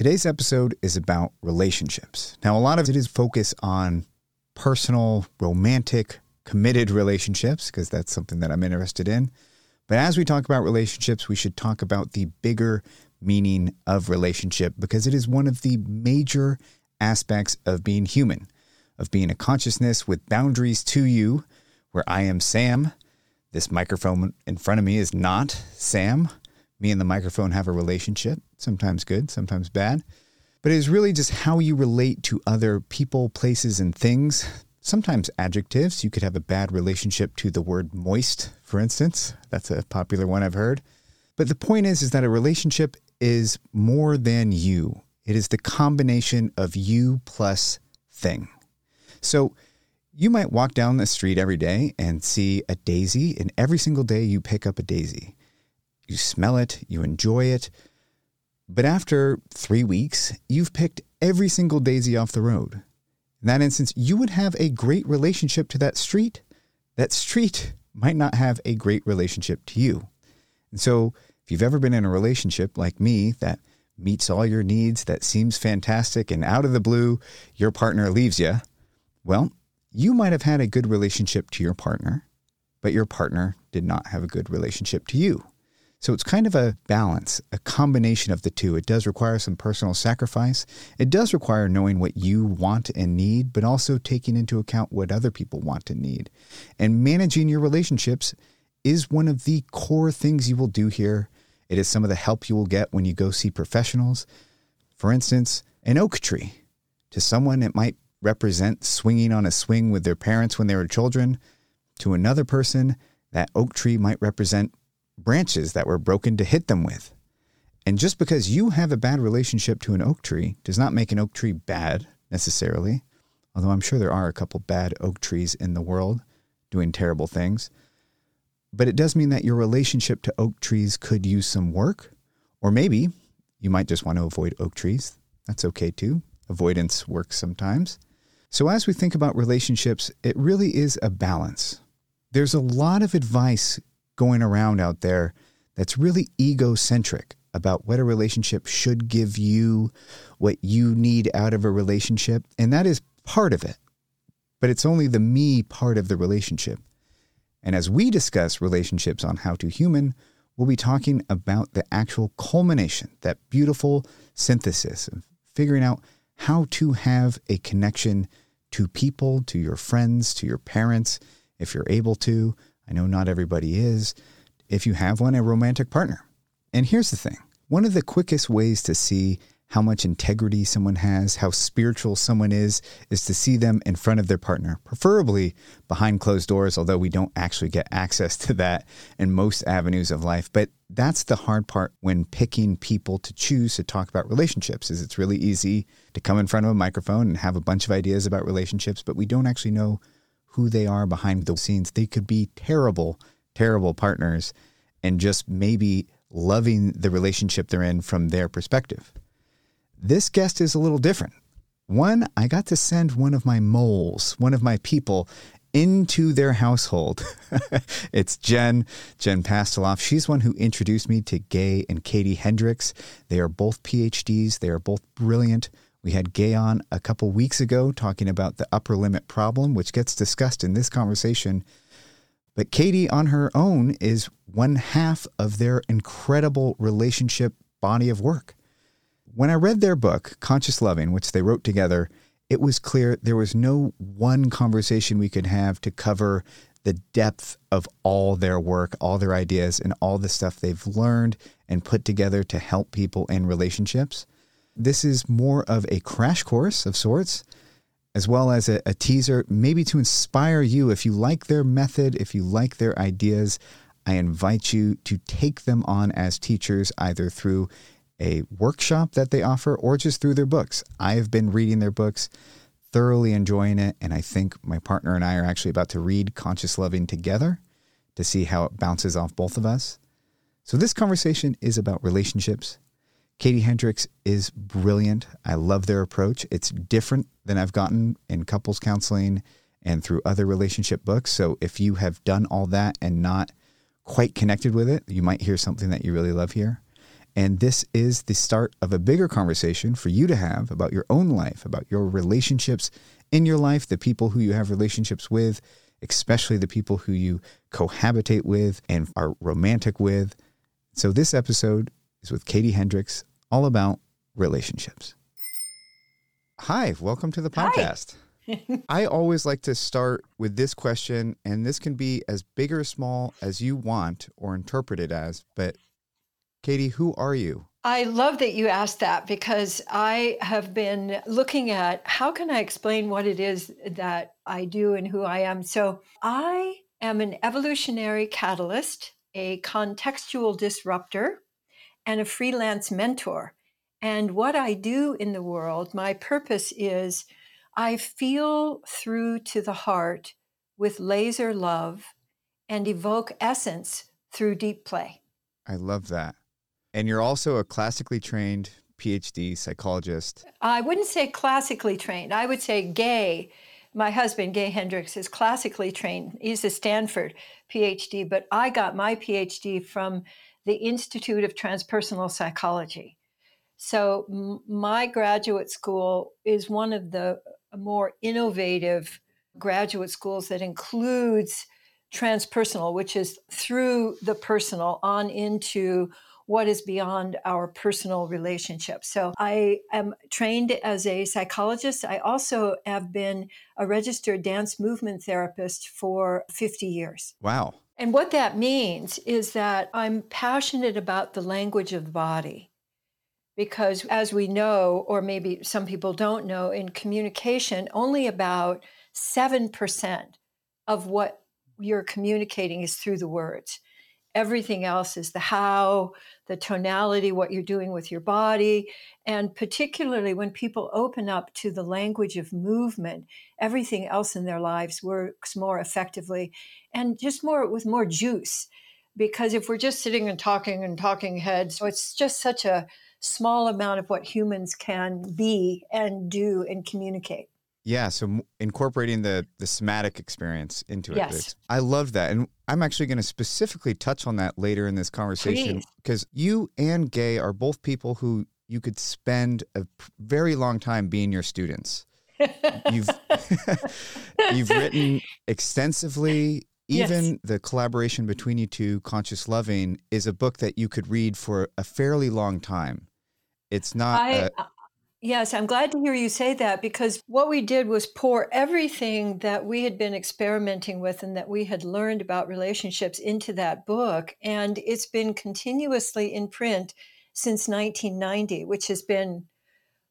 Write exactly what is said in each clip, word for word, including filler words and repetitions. Today's episode is about relationships. Now, a lot of it is focused on personal, romantic, committed relationships, because that's something that I'm interested in. But as we talk about relationships, we should talk about the bigger meaning of relationship, because it is one of the major aspects of being human, of being a consciousness with boundaries to you, where I am Sam. This microphone in front of me is not Sam. Me and the microphone have a relationship, sometimes good, sometimes bad. But it is really just how you relate to other people, places, and things. Sometimes adjectives. You could have a bad relationship to the word moist, for instance. That's a popular one I've heard. But the point is, is that a relationship is more than you. It is the combination of you plus thing. So you might walk down the street every day and see a daisy, and every single day you pick up a daisy. You smell it, you enjoy it. But after three weeks, you've picked every single daisy off the road. In that instance, you would have a great relationship to that street. That street might not have a great relationship to you. And so if you've ever been in a relationship like me that meets all your needs, that seems fantastic, and out of the blue, your partner leaves you, well, you might have had a good relationship to your partner, but your partner did not have a good relationship to you. So it's kind of a balance, a combination of the two. It does require some personal sacrifice. It does require knowing what you want and need, but also taking into account what other people want and need. And managing your relationships is one of the core things you will do here. It is some of the help you will get when you go see professionals. For instance, an oak tree. To someone, it might represent swinging on a swing with their parents when they were children. To another person, that oak tree might represent branches that were broken to hit them with. And just because you have a bad relationship to an oak tree does not make an oak tree bad necessarily, although I'm sure there are a couple bad oak trees in the world doing terrible things. But it does mean that your relationship to oak trees could use some work, or maybe you might just want to avoid oak trees. That's okay too. Avoidance works sometimes. So as we think about relationships, it really is a balance. There's a lot of advice going around out there that's really egocentric about what a relationship should give you, what you need out of a relationship. And that is part of it, but it's only the me part of the relationship. And as we discuss relationships on How to Human, we'll be talking about the actual culmination, that beautiful synthesis of figuring out how to have a connection to people, to your friends, to your parents, if you're able to. I know not everybody is, if you have one, a romantic partner. And here's the thing. One of the quickest ways to see how much integrity someone has, how spiritual someone is, is to see them in front of their partner, preferably behind closed doors, although we don't actually get access to that in most avenues of life. But that's the hard part when picking people to choose to talk about relationships, is it's really easy to come in front of a microphone and have a bunch of ideas about relationships, but we don't actually know who they are behind the scenes. They could be terrible, terrible partners and just maybe loving the relationship they're in from their perspective. This guest is a little different. One, I got to send one of my moles, one of my people, into their household. It's Jen, Jen Pasteloff. She's one who introduced me to Gay and Katie Hendricks. They are both P H Ds. They are both brilliant. We had Gay on a couple weeks ago talking about the upper limit problem, which gets discussed in this conversation. But Katie on her own is one half of their incredible relationship body of work. When I read their book, Conscious Loving, which they wrote together, it was clear there was no one conversation we could have to cover the depth of all their work, all their ideas, and all the stuff they've learned and put together to help people in relationships. This is more of a crash course of sorts, as well as a, a teaser, maybe to inspire you. If you like their method, if you like their ideas, I invite you to take them on as teachers, either through a workshop that they offer or just through their books. I have been reading their books, thoroughly enjoying it, and I think my partner and I are actually about to read Conscious Loving together to see how it bounces off both of us. So this conversation is about relationships. Katie Hendricks is brilliant. I love their approach. It's different than I've gotten in couples counseling and through other relationship books. So if you have done all that and not quite connected with it, you might hear something that you really love here. And this is the start of a bigger conversation for you to have about your own life, about your relationships in your life, the people who you have relationships with, especially the people who you cohabitate with and are romantic with. So this episode is with Katie Hendricks, all about relationships. Hi, welcome to the podcast. I always like to start with this question, and this can be as big or small as you want or interpret it as, but Katie, who are you? I love that you asked that because I have been looking at how can I explain what it is that I do and who I am. So I am an evolutionary catalyst, a contextual disruptor, and a freelance mentor. And what I do in the world, my purpose is I feel through to the heart with laser love and evoke essence through deep play. I love that. And you're also a classically trained P H D psychologist. I wouldn't say classically trained. I would say Gay. My husband, Gay Hendricks, is classically trained. He's a Stanford P H D, but I got my P H D from the Institute of Transpersonal Psychology. So m- my graduate school is one of the more innovative graduate schools that includes transpersonal, which is through the personal on into what is beyond our personal relationship. So I am trained as a psychologist. I also have been a registered dance movement therapist for fifty years. Wow. And what that means is that I'm passionate about the language of the body because as we know, or maybe some people don't know, in communication, only about seven percent of what you're communicating is through the words. Everything else is the how, the tonality, what you're doing with your body. And particularly when people open up to the language of movement, everything else in their lives works more effectively and just more with more juice. Because if we're just sitting and talking and talking heads, so it's just such a small amount of what humans can be and do and communicate. Yeah, so incorporating the the somatic experience into it. Yes. I love that. And I'm actually going to specifically touch on that later in this conversation because you and Gay are both people who you could spend a very long time being your students. You've you've written extensively. Even yes. The collaboration between you two, Conscious Loving, is a book that you could read for a fairly long time. It's not... I, a, Yes, I'm glad to hear you say that because what we did was pour everything that we had been experimenting with and that we had learned about relationships into that book. And it's been continuously in print since nineteen ninety, which has been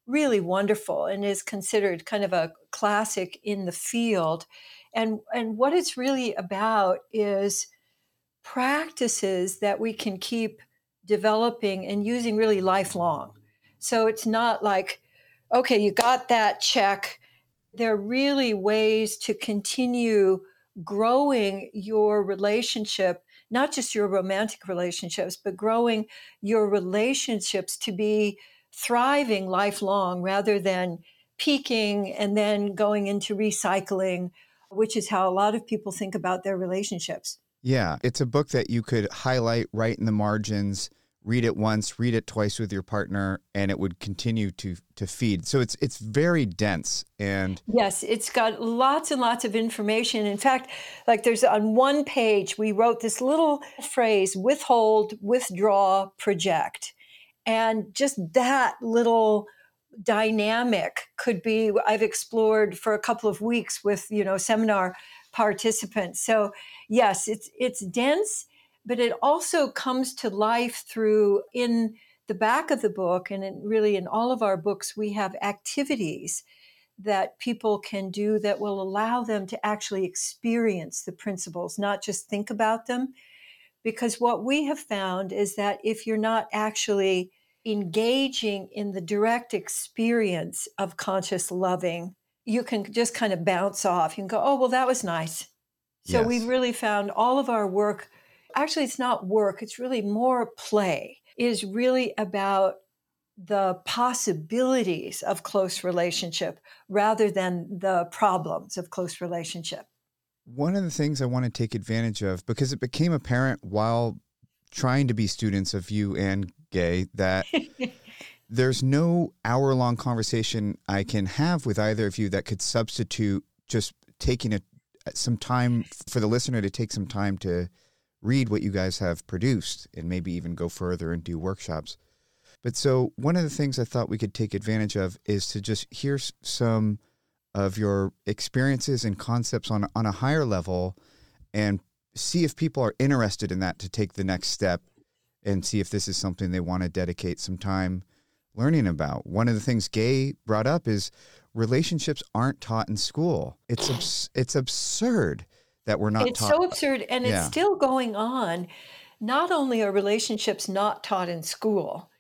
really wonderful and is considered kind of a classic in the field. And, and what it's really about is practices that we can keep developing and using really lifelong. So it's not like, okay, you got that check. There are really ways to continue growing your relationship, not just your romantic relationships, but growing your relationships to be thriving lifelong rather than peaking and then going into recycling, which is how a lot of people think about their relationships. Yeah, it's a book that you could highlight right in the margins, read it once, read it twice with your partner, and it would continue to to feed. So it's it's very dense. And yes, it's got lots and lots of information. In fact, like there's on one page, we wrote this little phrase, withhold, withdraw, project. And just that little dynamic could be, I've explored for a couple of weeks with, you know, seminar participants. So yes, it's it's dense. But it also comes to life through, in the back of the book, and in really in all of our books, we have activities that people can do that will allow them to actually experience the principles, not just think about them. Because what we have found is that if you're not actually engaging in the direct experience of conscious loving, you can just kind of bounce off. You can go, oh, well, that was nice. So yes. We've really found all of our work... Actually, it's not work. It's really more play. It is really about the possibilities of close relationship rather than the problems of close relationship. One of the things I want to take advantage of, because it became apparent while trying to be students of you and gay that there's no hour-long conversation I can have with either of you that could substitute just taking a, some time for the listener to take some time to read what you guys have produced and maybe even go further and do workshops. But so one of the things I thought we could take advantage of is to just hear some of your experiences and concepts on, on a higher level and see if people are interested in that to take the next step and see if this is something they want to dedicate some time learning about. One of the things Gay brought up is relationships aren't taught in school. It's abs- it's absurd that we're not it's taught. It's so absurd, and yeah. It's still going on. Not only are relationships not taught in school,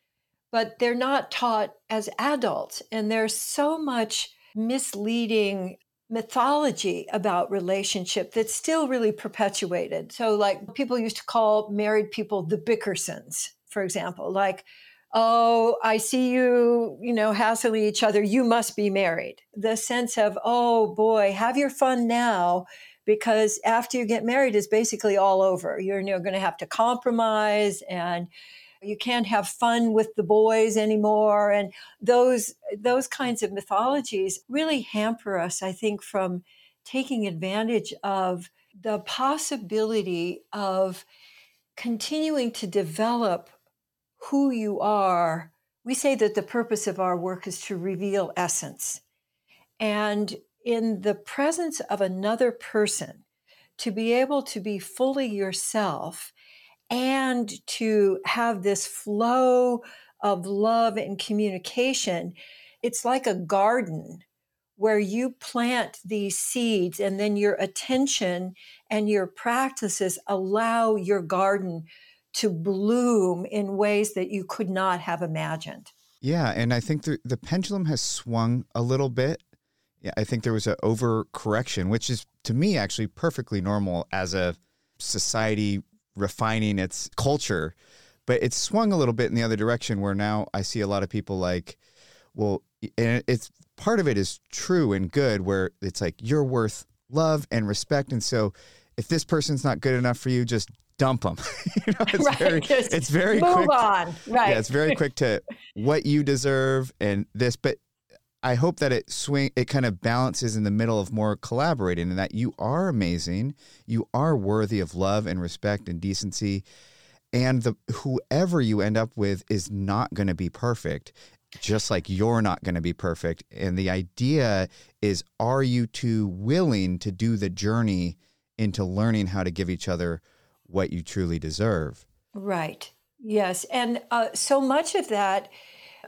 but they're not taught as adults. And there's so much misleading mythology about relationship that's still really perpetuated. So like people used to call married people the Bickersons, for example, like, oh, I see you, you know, hassling each other. You must be married. The sense of, oh boy, have your fun now, because after you get married is basically all over. You're, you're going to have to compromise and you can't have fun with the boys anymore. And those those kinds of mythologies really hamper us, I think, from taking advantage of the possibility of continuing to develop who you are. We say that the purpose of our work is to reveal essence. And in the presence of another person, to be able to be fully yourself and to have this flow of love and communication, it's like a garden where you plant these seeds and then your attention and your practices allow your garden to bloom in ways that you could not have imagined. Yeah, and I think the, the pendulum has swung a little bit. Yeah, I think there was an overcorrection, which is, to me, actually perfectly normal as a society refining its culture, but it's swung a little bit in the other direction where now I see a lot of people like, well, and it's part of it is true and good where it's like you're worth love and respect. And so if this person's not good enough for you, just dump them. you know, it's, right, very, it's very move quick. On. Right. Yeah, it's very quick to what you deserve and this, but I hope that it swing, it kind of balances in the middle of more collaborating and that you are amazing. You are worthy of love and respect and decency. And the whoever you end up with is not going to be perfect, just like you're not going to be perfect. And the idea is, are you two willing to do the journey into learning how to give each other what you truly deserve? Right. Yes. And uh, so much of that,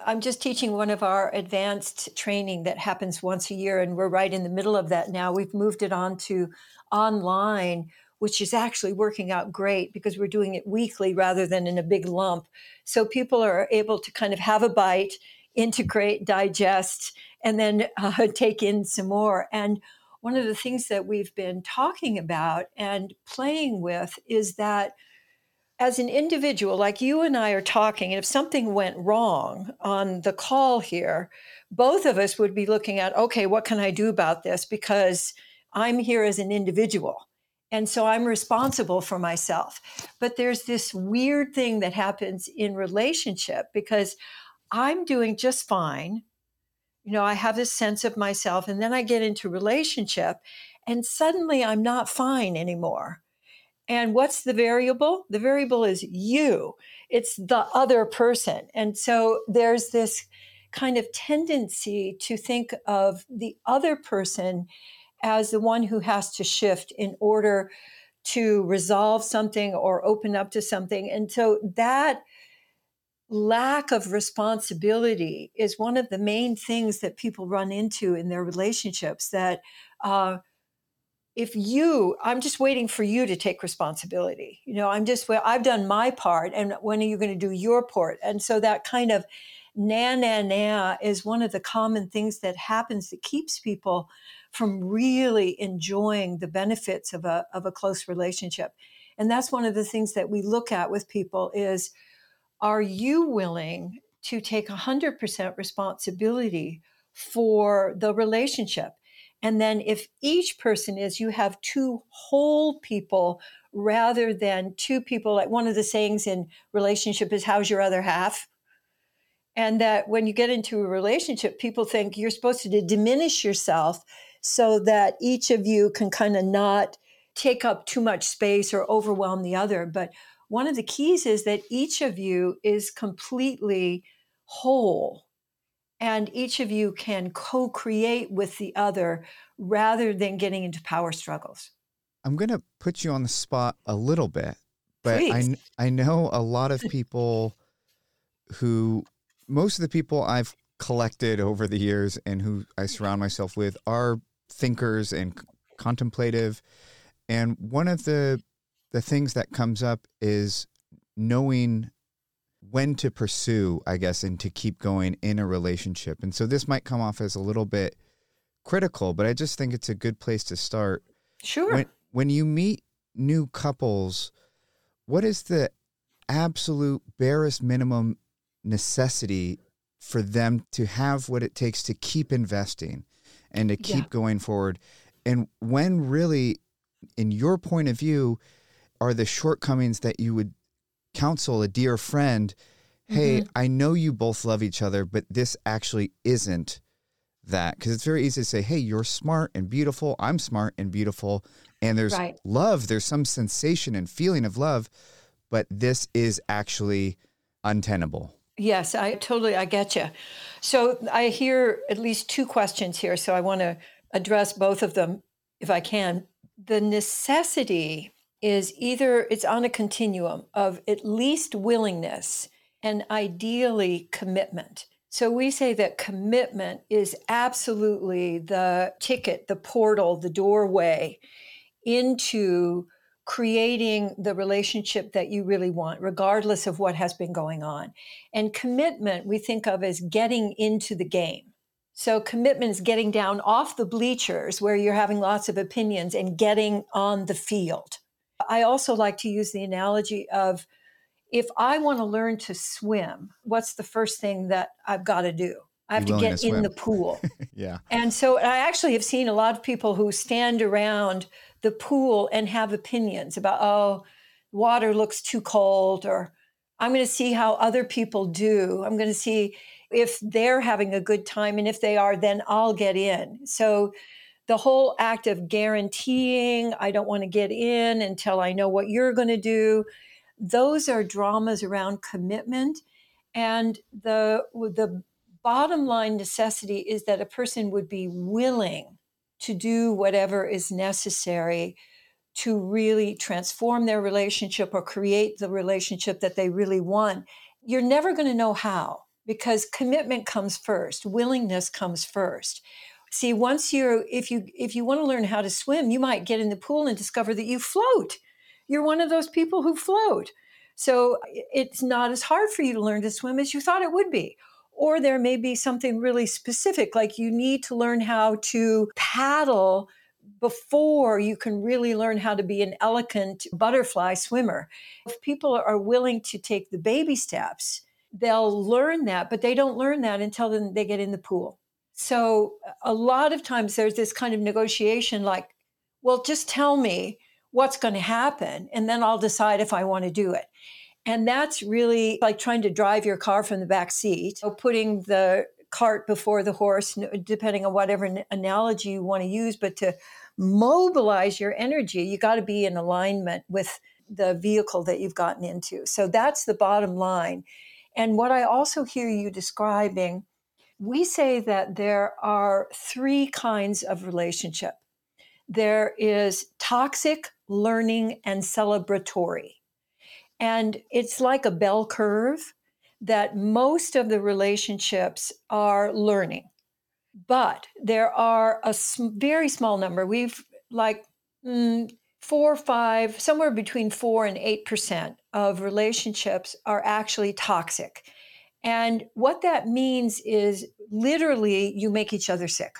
I'm just teaching one of our advanced training that happens once a year, and we're right in the middle of that now. We've moved it on to online, which is actually working out great because we're doing it weekly rather than in a big lump. So people are able to kind of have a bite, integrate, digest, and then uh, take in some more. And one of the things that we've been talking about and playing with is that as an individual, like you and I are talking, and if something went wrong on the call here, both of us would be looking at, okay, what can I do about this? Because I'm here as an individual. And so I'm responsible for myself. But there's this weird thing that happens in relationship because I'm doing just fine. You know, I have this sense of myself, and then I get into relationship and suddenly I'm not fine anymore. And what's the variable? The variable is you. It's the other person. And so there's this kind of tendency to think of the other person as the one who has to shift in order to resolve something or open up to something. And so that lack of responsibility is one of the main things that people run into in their relationships, that uh if you, I'm just waiting for you to take responsibility. You know, I'm just, well, I've done my part, and when are you going to do your part? And so that kind of na, na, na is one of the common things that happens that keeps people from really enjoying the benefits of a, of a close relationship. And that's one of the things that we look at with people is, are you willing to take one hundred percent responsibility for the relationship? And then if each person is, you have two whole people rather than two people. Like one of the sayings in relationship is, how's your other half? And that when you get into a relationship, people think you're supposed to diminish yourself so that each of you can kind of not take up too much space or overwhelm the other. But one of the keys is that each of you is completely whole, and each of you can co-create with the other rather than getting into power struggles. I'm going to put you on the spot a little bit, but Please. I I know a lot of people who, most of the people I've collected over the years and who I surround myself with are thinkers and c- contemplative. And one of the the things that comes up is knowing when to pursue, I guess, and to keep going in a relationship. And so this might come off as a little bit critical, but I just think it's a good place to start. Sure. When, when you meet new couples, what is the absolute barest minimum necessity for them to have what it takes to keep investing and to keep yeah. going forward? And when really, in your point of view, are the shortcomings that you would counsel a dear friend, hey, mm-hmm. I know you both love each other, but this actually isn't that? Because it's very easy to say, hey, you're smart and beautiful, I'm smart and beautiful, and there's right. love, there's some sensation and feeling of love, but this is actually untenable. Yes, I totally, I get you. So I hear at least two questions here, so I want to address both of them if I can. The necessity is either, it's on a continuum of at least willingness and ideally commitment. So we say that commitment is absolutely the ticket, the portal, the doorway into creating the relationship that you really want, regardless of what has been going on. And commitment we think of as getting into the game. So commitment is getting down off the bleachers where you're having lots of opinions and getting on the field. I also like to use the analogy of, if I want to learn to swim, what's the first thing that I've got to do? I have You're to get to in the pool. Yeah. And so I actually have seen a lot of people who stand around the pool and have opinions about, oh, water looks too cold, or I'm going to see how other people do. I'm going to see if they're having a good time, and if they are, then I'll get in. So the whole act of guaranteeing, I don't want to get in until I know what you're going to do, those are dramas around commitment. And the the bottom line necessity is that a person would be willing to do whatever is necessary to really transform their relationship or create the relationship that they really want. You're never going to know how, because commitment comes first, willingness comes first. See, once you're, if you if you want to learn how to swim, you might get in the pool and discover that you float. You're one of those people who float. So it's not as hard for you to learn to swim as you thought it would be. Or there may be something really specific, like you need to learn how to paddle before you can really learn how to be an elegant butterfly swimmer. If people are willing to take the baby steps, they'll learn that, but they don't learn that until they get in the pool. So a lot of times there's this kind of negotiation like, well, just tell me what's going to happen, and then I'll decide if I want to do it. And that's really like trying to drive your car from the back seat, so putting the cart before the horse, depending on whatever analogy you want to use. But to mobilize your energy, you got to be in alignment with the vehicle that you've gotten into. So that's the bottom line. And what I also hear you describing, we say that there are three kinds of relationship. There is toxic, learning, and celebratory. And it's like a bell curve that most of the relationships are learning. But there are a very small number. We've like mm, four, five, somewhere between four and eight percent of relationships are actually toxic. And what that means is literally you make each other sick.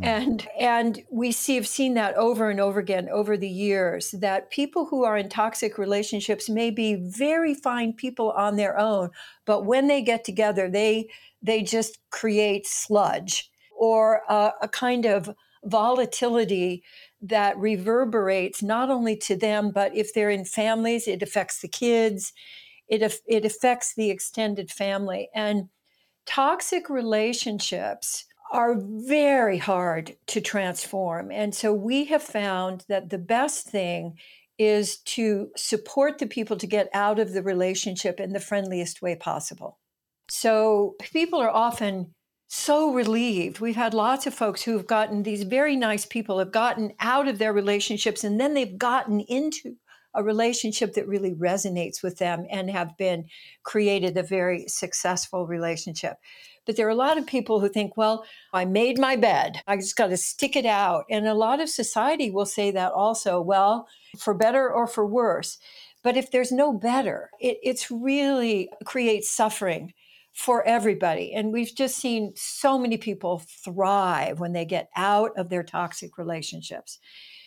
And and we see, have seen that over and over again over the years, that people who are in toxic relationships may be very fine people on their own, but when they get together, they they just create sludge or a, a kind of volatility that reverberates not only to them, but if they're in families, it affects the kids, it, it affects the extended family. And toxic relationships are very hard to transform. And so we have found that the best thing is to support the people to get out of the relationship in the friendliest way possible. So people are often so relieved. We've had lots of folks who've gotten, these very nice people have gotten out of their relationships, and then they've gotten into a relationship that really resonates with them and have been created a very successful relationship. But there are a lot of people who think, well, I made my bed, I just got to stick it out. And a lot of society will say that also, well, for better or for worse. But if there's no better, it it's really creates suffering for everybody. And we've just seen so many people thrive when they get out of their toxic relationships.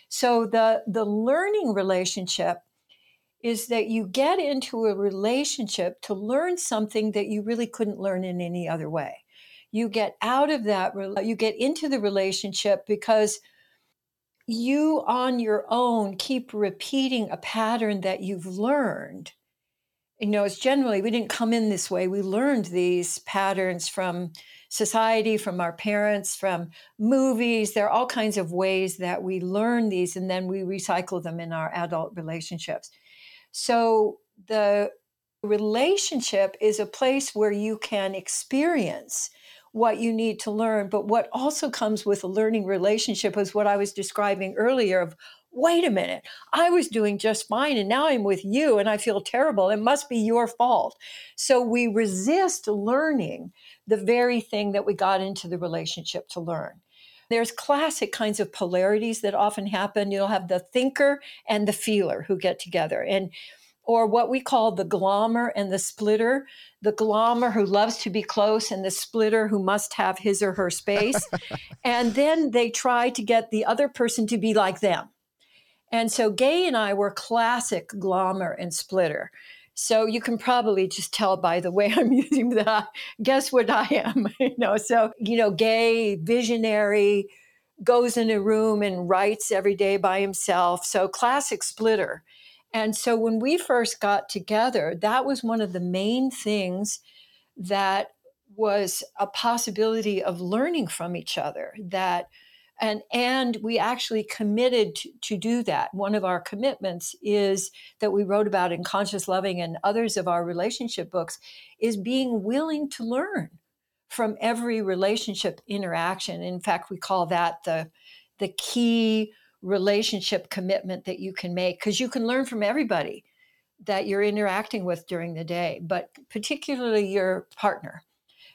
So the, the learning relationship is that you get into a relationship to learn something that you really couldn't learn in any other way. You get out of that, you get into the relationship because you on your own keep repeating a pattern that you've learned. You know, it's generally, we didn't come in this way. We learned these patterns from society, from our parents, from movies. There are all kinds of ways that we learn these, and then we recycle them in our adult relationships. So the relationship is a place where you can experience what you need to learn. But what also comes with a learning relationship is what I was describing earlier of, wait a minute, I was doing just fine and now I'm with you and I feel terrible. It must be your fault. So we resist learning the very thing that we got into the relationship to learn. There's classic kinds of polarities that often happen. You'll have the thinker and the feeler who get together, and or what we call the glommer and the splitter, the glommer who loves to be close and the splitter who must have his or her space. And then they try to get the other person to be like them. And so Gay and I were classic glommer and splitter. So you can probably just tell by the way I'm using that, guess what I am, you know? So, you know, Gay, visionary, goes in a room and writes every day by himself. So classic splitter. And so when we first got together, that was one of the main things that was a possibility of learning from each other, that And and we actually committed to, to do that. One of our commitments is that we wrote about in Conscious Loving and others of our relationship books is being willing to learn from every relationship interaction. In fact, we call that the, the key relationship commitment that you can make, because you can learn from everybody that you're interacting with during the day, but particularly your partner,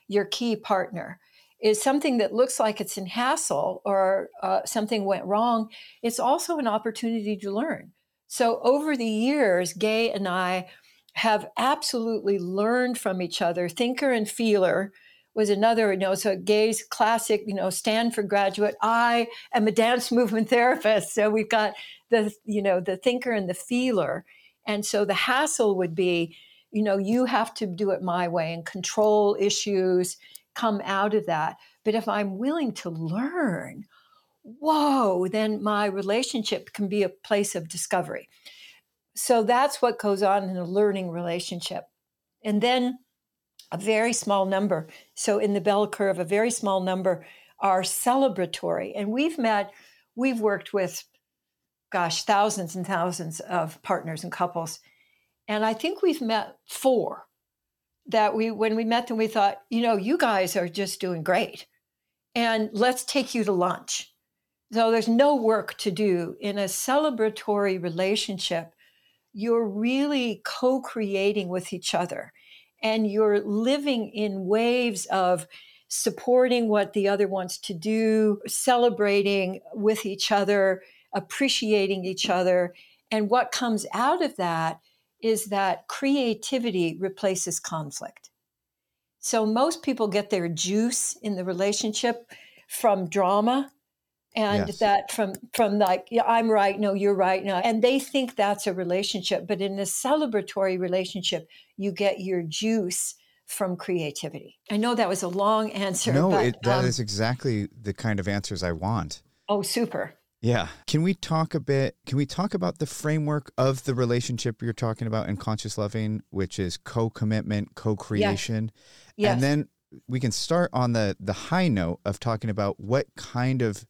your key partner. Is something that looks like it's in hassle or uh, something went wrong, it's also an opportunity to learn. So over the years, Gay and I have absolutely learned from each other. Thinker and feeler was another, you know, so Gay's classic, you know, Stanford graduate. I am a dance movement therapist. So we've got the, you know, the thinker and the feeler. And so the hassle would be, you know, you have to do it my way and control issues come out of that. But if I'm willing to learn, whoa, then my relationship can be a place of discovery. So that's what goes on in a learning relationship. And then a very small number. So in the bell curve, a very small number are celebratory. And we've met, we've worked with, gosh, thousands and thousands of partners and couples. And I think we've met four that we, when we met them, we thought, you know, you guys are just doing great. And let's take you to lunch. So there's no work to do. In a celebratory relationship, you're really co-creating with each other. And you're living in waves of supporting what the other wants to do, celebrating with each other, appreciating each other. And what comes out of that is that creativity replaces conflict. So most people get their juice in the relationship from drama and yes. that from, from like, yeah, I'm right, no, you're right, no. And they think that's a relationship, but in a celebratory relationship, you get your juice from creativity. I know that was a long answer. No, but, it, that um, is exactly the kind of answers I want. Oh, super. Yeah. Can we talk a bit, can we talk about the framework of the relationship you're talking about in Conscious Loving, which is co-commitment, co-creation? Yes. Yes. And then we can start on the, the high note of talking about what kind of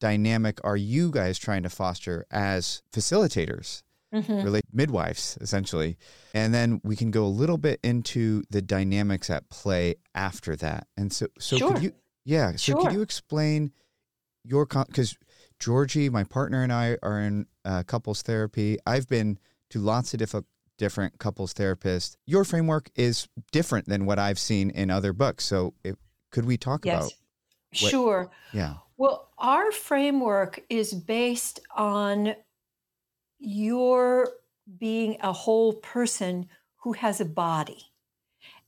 dynamic are you guys trying to foster as facilitators, mm-hmm. really midwives, essentially. And then we can go a little bit into the dynamics at play after that. And so, so sure. could you, yeah. So sure. could you explain your, because Georgie, my partner, and I are in uh, couples therapy. I've been to lots of different different couples therapists. Your framework is different than what I've seen in other books. So it, could we talk yes. about? What, sure. Yeah. Well, our framework is based on your being a whole person who has a body,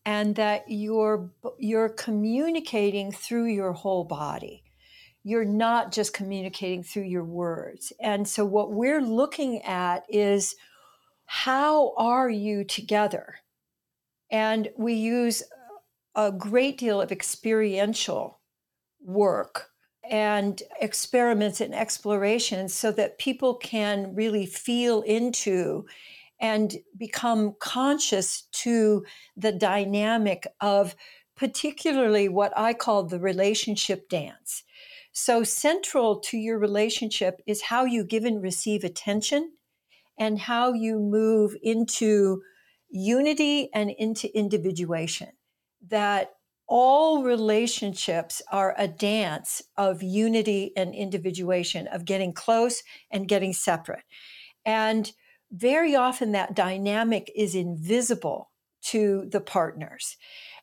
and that you're you're communicating through your whole body. You're not just communicating through your words. And so what we're looking at is, how are you together? And we use a great deal of experiential work and experiments and explorations so that people can really feel into and become conscious to the dynamic of particularly what I call the relationship dance. So central to your relationship is how you give and receive attention and how you move into unity and into individuation. That all relationships are a dance of unity and individuation, of getting close and getting separate. And very often that dynamic is invisible to the partners.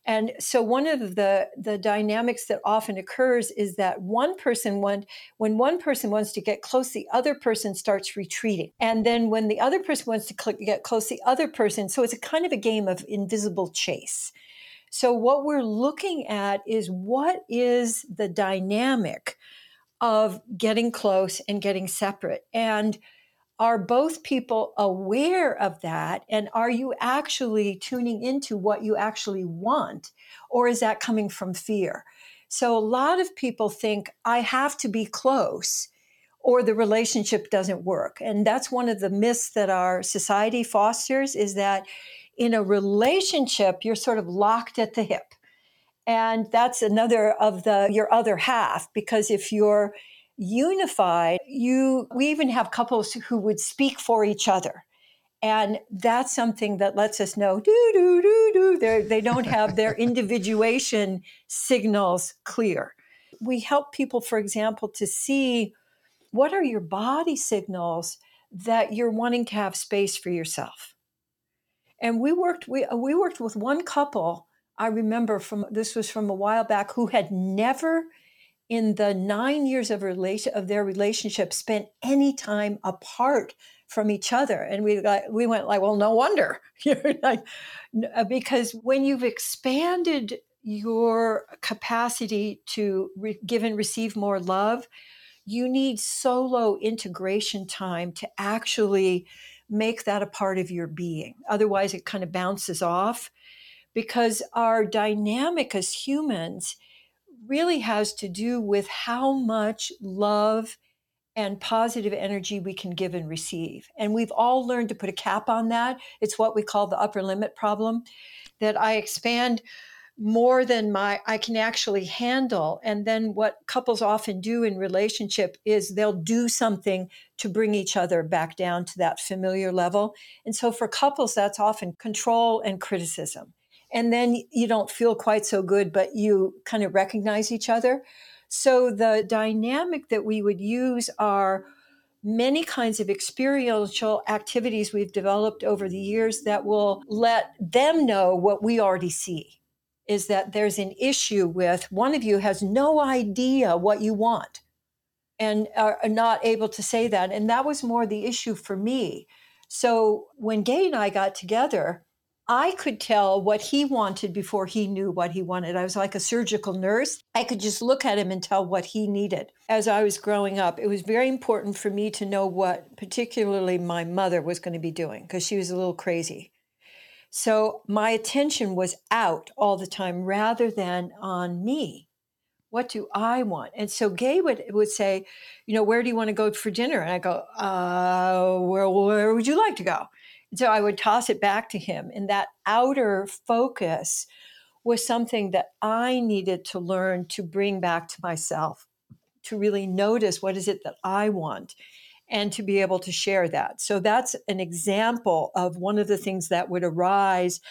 And so one of the, the dynamics that often occurs is that one person, want, when one person wants to get close, the other person starts retreating. And then when the other person wants to cl- get close, the other person, so it's a kind of a game of invisible chase. So what we're looking at is, what is the dynamic of getting close and getting separate? And are both people aware of that? And are you actually tuning into what you actually want? Or is that coming from fear? So a lot of people think, I have to be close or the relationship doesn't work. And that's one of the myths that our society fosters, is that in a relationship, you're sort of locked at the hip. And that's another of the your other half, because if you're unified, you we even have couples who would speak for each other, and that's something that lets us know do do do do they they don't have their individuation signals clear. We help people, for example, to see what are your body signals that you're wanting to have space for yourself. And we worked we we worked with one couple, I remember from this was from a while back, who had never in the nine years of relation of their relationship spent any time apart from each other. And we got, we went like, well, no wonder. Like, because when you've expanded your capacity to re- give and receive more love, you need solo integration time to actually make that a part of your being. Otherwise, it kind of bounces off, because our dynamic as humans really has to do with how much love and positive energy we can give and receive. And we've all learned to put a cap on that. It's what we call the upper limit problem, that I expand more than my I can actually handle. And then what couples often do in relationship is they'll do something to bring each other back down to that familiar level. And so for couples, that's often control and criticism. And then you don't feel quite so good, but you kind of recognize each other. So the dynamic that we would use are many kinds of experiential activities we've developed over the years that will let them know what we already see, is that there's an issue with one of you has no idea what you want and are not able to say that. And that was more the issue for me. So when Gay and I got together, I could tell what he wanted before he knew what he wanted. I was like a surgical nurse. I could just look at him and tell what he needed. As I was growing up, it was very important for me to know what particularly my mother was going to be doing, because she was a little crazy. So my attention was out all the time rather than on me. What do I want? And so Gay would, would say, you know, where do you want to go for dinner? And I go, uh, where, where would you like to go? And so I would toss it back to him. And that outer focus was something that I needed to learn to bring back to myself, to really notice what is it that I want and to be able to share that. So that's an example of one of the things that would arise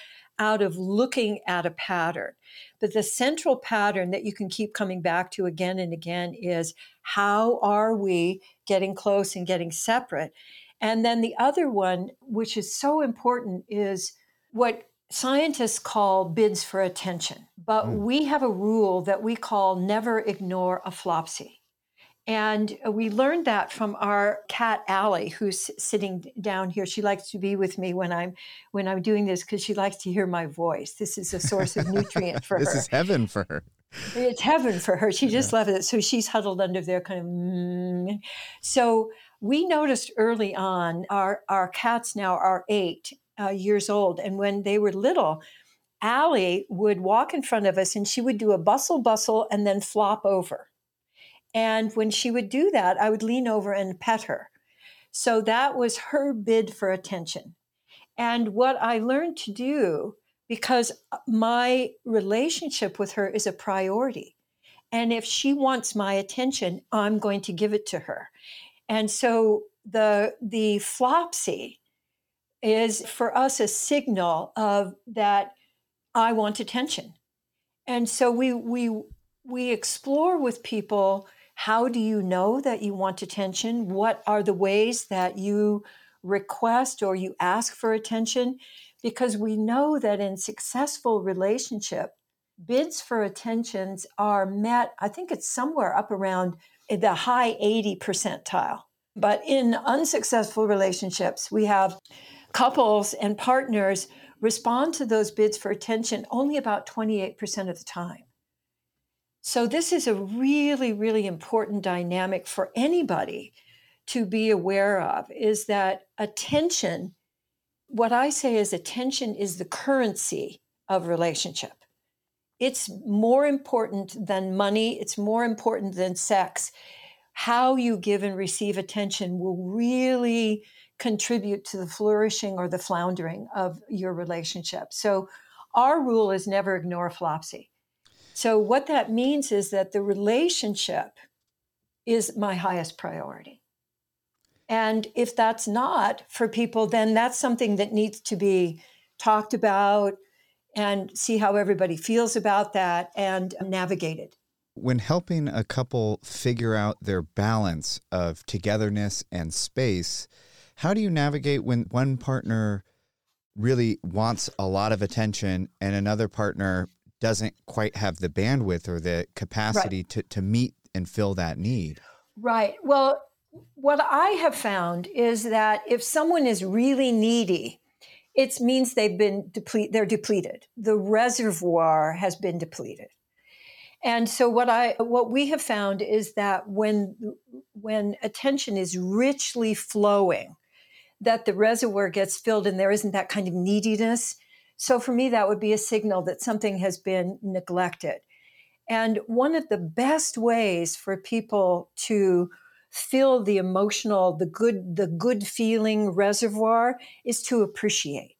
out of looking at a pattern. But the central pattern that you can keep coming back to again and again is, how are we getting close and getting separate? And then the other one, which is so important, is what scientists call bids for attention. But mm. we have a rule that we call never ignore a flopsy. And we learned that from our cat, Allie, who's sitting down here. She likes to be with me when I'm when I'm doing this because she likes to hear my voice. This is a source of nutrient for this her. This is heaven for her. It's heaven for her. She just yeah. loves it. So she's huddled under there kind of, mm. So we noticed early on, our, our cats now are eight uh, years old. And when they were little, Allie would walk in front of us and she would do a bustle, bustle, and then flop over. And when she would do that, I would lean over and pet her. So that was her bid for attention. And what I learned to do, because my relationship with her is a priority. And if she wants my attention, I'm going to give it to her. And so the, the flopsy is for us a signal of that I want attention. And so we, we, we explore with people, how do you know that you want attention? What are the ways that you request or you ask for attention? Because we know that in successful relationship, bids for attentions are met, I think it's somewhere up around the high eighty percentile. But in unsuccessful relationships, we have couples and partners respond to those bids for attention only about twenty-eight percent of the time. So this is a really, really important dynamic for anybody to be aware of, is that attention, what I say is attention is the currency of relationship. It's more important than money. It's more important than sex. How you give and receive attention will really contribute to the flourishing or the floundering of your relationship. So our rule is never ignore flopsy. So what that means is that the relationship is my highest priority. And if that's not for people, then that's something that needs to be talked about and see how everybody feels about that and navigated. When helping a couple figure out their balance of togetherness and space, how do you navigate when one partner really wants a lot of attention and another partner doesn't quite have the bandwidth or the capacity right. to, to meet and fill that need? Right. Well, what I have found is that if someone is really needy, it means they've been depleted, they're depleted. The reservoir has been depleted. And so what I what we have found is that when when attention is richly flowing, that the reservoir gets filled and there isn't that kind of neediness. So for me, that would be a signal that something has been neglected. And one of the best ways for people to fill the emotional, the good, the good feeling reservoir is to appreciate.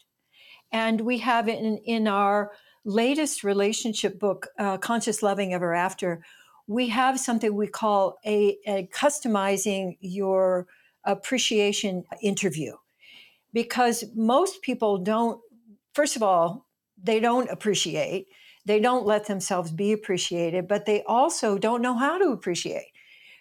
And we have in, in our latest relationship book, uh, Conscious Loving Ever After, we have something we call a, a customizing your appreciation interview. Because most people don't, first of all, they don't appreciate. They don't let themselves be appreciated, but they also don't know how to appreciate.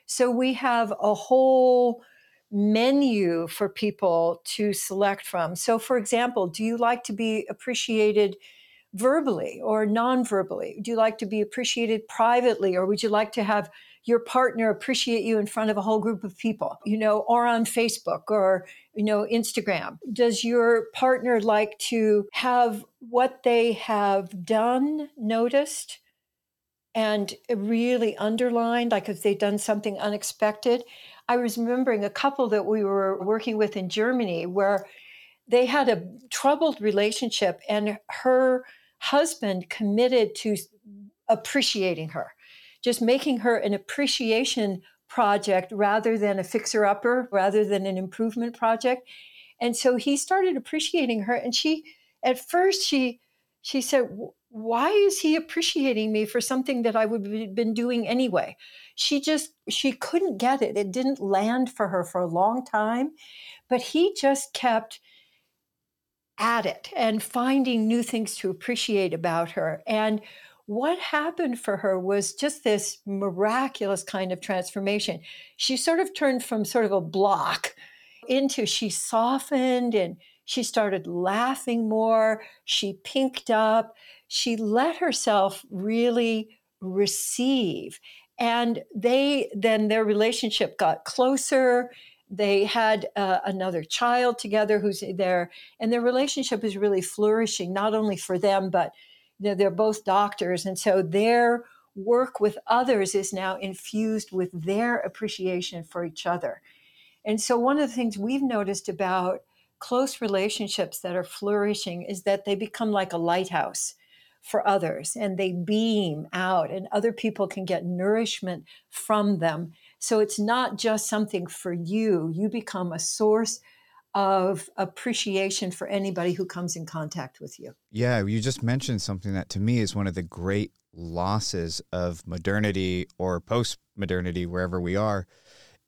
So we have a whole menu for people to select from. So for example, do you like to be appreciated verbally or non-verbally? Do you like to be appreciated privately, or would you like to have your partner appreciate you in front of a whole group of people, you know, or on Facebook or, you know, Instagram? Does your partner like to have what they have done noticed and really underlined, like if they've done something unexpected? I was remembering a couple that we were working with in Germany where they had a troubled relationship and her husband committed to appreciating her, just making her an appreciation project rather than a fixer-upper, rather than an improvement project. And so he started appreciating her. And she, at first, she she said, why is he appreciating me for something that I would have been doing anyway? She just, she couldn't get it. It didn't land for her for a long time. But he just kept at it and finding new things to appreciate about her. And what happened for her was just this miraculous kind of transformation. She sort of turned from sort of a block into, she softened and she started laughing more. She pinked up. She let herself really receive. And they, then their relationship got closer. They had uh, another child together who's there, and their relationship is really flourishing, not only for them, but you know, they're both doctors. And so their work with others is now infused with their appreciation for each other. And so one of the things we've noticed about close relationships that are flourishing is that they become like a lighthouse for others, and they beam out, and other people can get nourishment from them. So it's not just something for you. You become a source of appreciation for anybody who comes in contact with you. Yeah, you just mentioned something that to me is one of the great losses of modernity or post-modernity, wherever we are,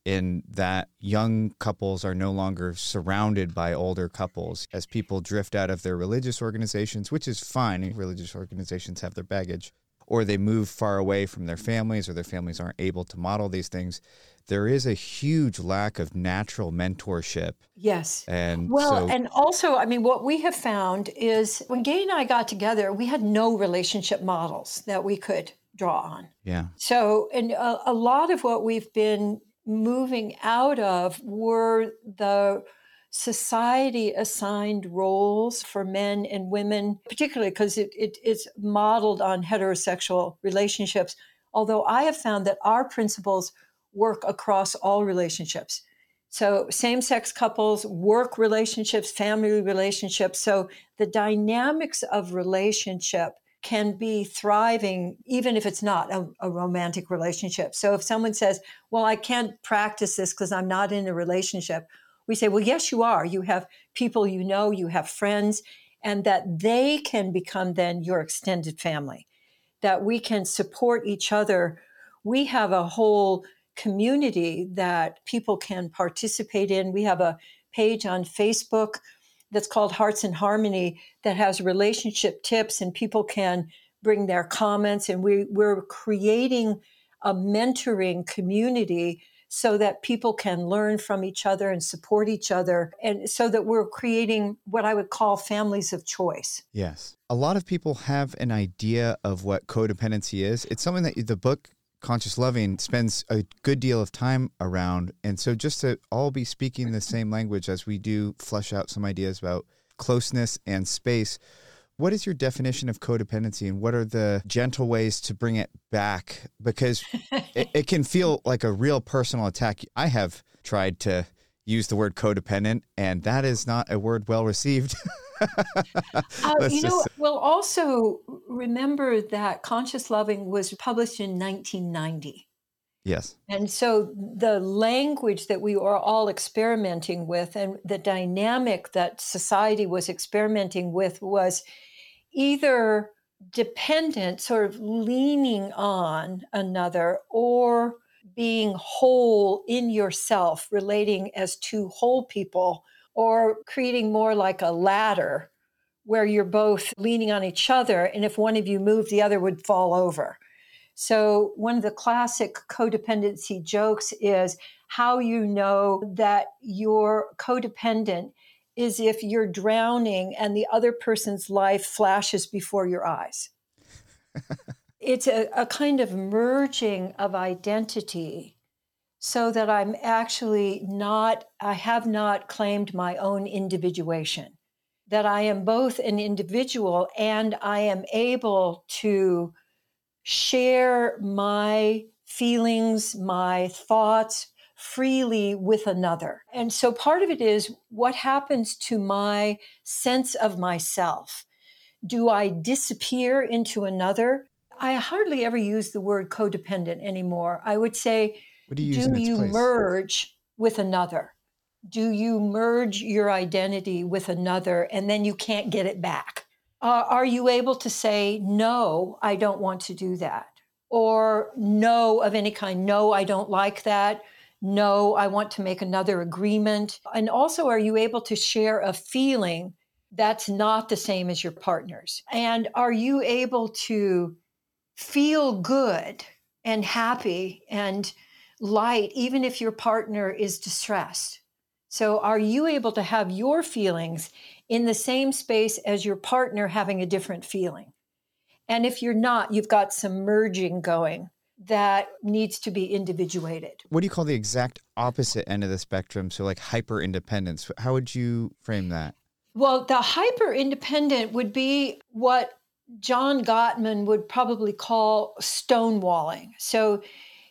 in that young couples are no longer surrounded by older couples as people drift out of their religious organizations, which is fine. Religious organizations have their baggage. Or they move far away from their families, or their families aren't able to model these things. There is a huge lack of natural mentorship. Yes. And well, so- and also, I mean, what we have found is when Gay and I got together, we had no relationship models that we could draw on. Yeah. So, and a, a lot of what we've been moving out of were the society assigned roles for men and women, particularly because it, it, it's modeled on heterosexual relationships. Although I have found that our principles work across all relationships. So same-sex couples, work relationships, family relationships. So the dynamics of relationship can be thriving, even if it's not a, a romantic relationship. So if someone says, well, I can't practice this because I'm not in a relationship, we say, well, yes, you are. You have people you know, you have friends, and that they can become then your extended family, that we can support each other. We have a whole community that people can participate in. We have a page on Facebook that's called Hearts in Harmony that has relationship tips, and people can bring their comments. And we, we're creating a mentoring community so that people can learn from each other and support each other, and so that we're creating what I would call families of choice. Yes. A lot of people have an idea of what codependency is. It's something that the book Conscious Loving spends a good deal of time around. And so just to all be speaking the same language as we do flesh out some ideas about closeness and space, what is your definition of codependency, and what are the gentle ways to bring it back? Because it, it can feel like a real personal attack. I have tried to use the word codependent, and that is not a word well received. uh, you know, say. Well, also remember that Conscious Loving was published in nineteen ninety. Yes. And so the language that we are all experimenting with, and the dynamic that society was experimenting with, was either dependent, sort of leaning on another, or being whole in yourself, relating as two whole people, or creating more like a ladder where you're both leaning on each other. And if one of you moved, the other would fall over. So one of the classic codependency jokes is how you know that you're codependent is if you're drowning and the other person's life flashes before your eyes. It's a, a kind of merging of identity so that I'm actually not, I have not claimed my own individuation, that I am both an individual and I am able to share my feelings, my thoughts freely with another. And so part of it is what happens to my sense of myself. Do I disappear into another? I hardly ever use the word codependent anymore. I would say, what do you, do you merge with another? Do you merge your identity with another and then you can't get it back? Uh, are you able to say, no, I don't want to do that? Or no of any kind, no, I don't like that. No, I want to make another agreement. And also, are you able to share a feeling that's not the same as your partner's? And are you able to feel good and happy and light, even if your partner is distressed? So are you able to have your feelings in the same space as your partner having a different feeling? And if you're not, you've got some merging going that needs to be individuated. What do you call the exact opposite end of the spectrum? So like hyper-independence, how would you frame that? Well, the hyper-independent would be what John Gottman would probably call stonewalling. So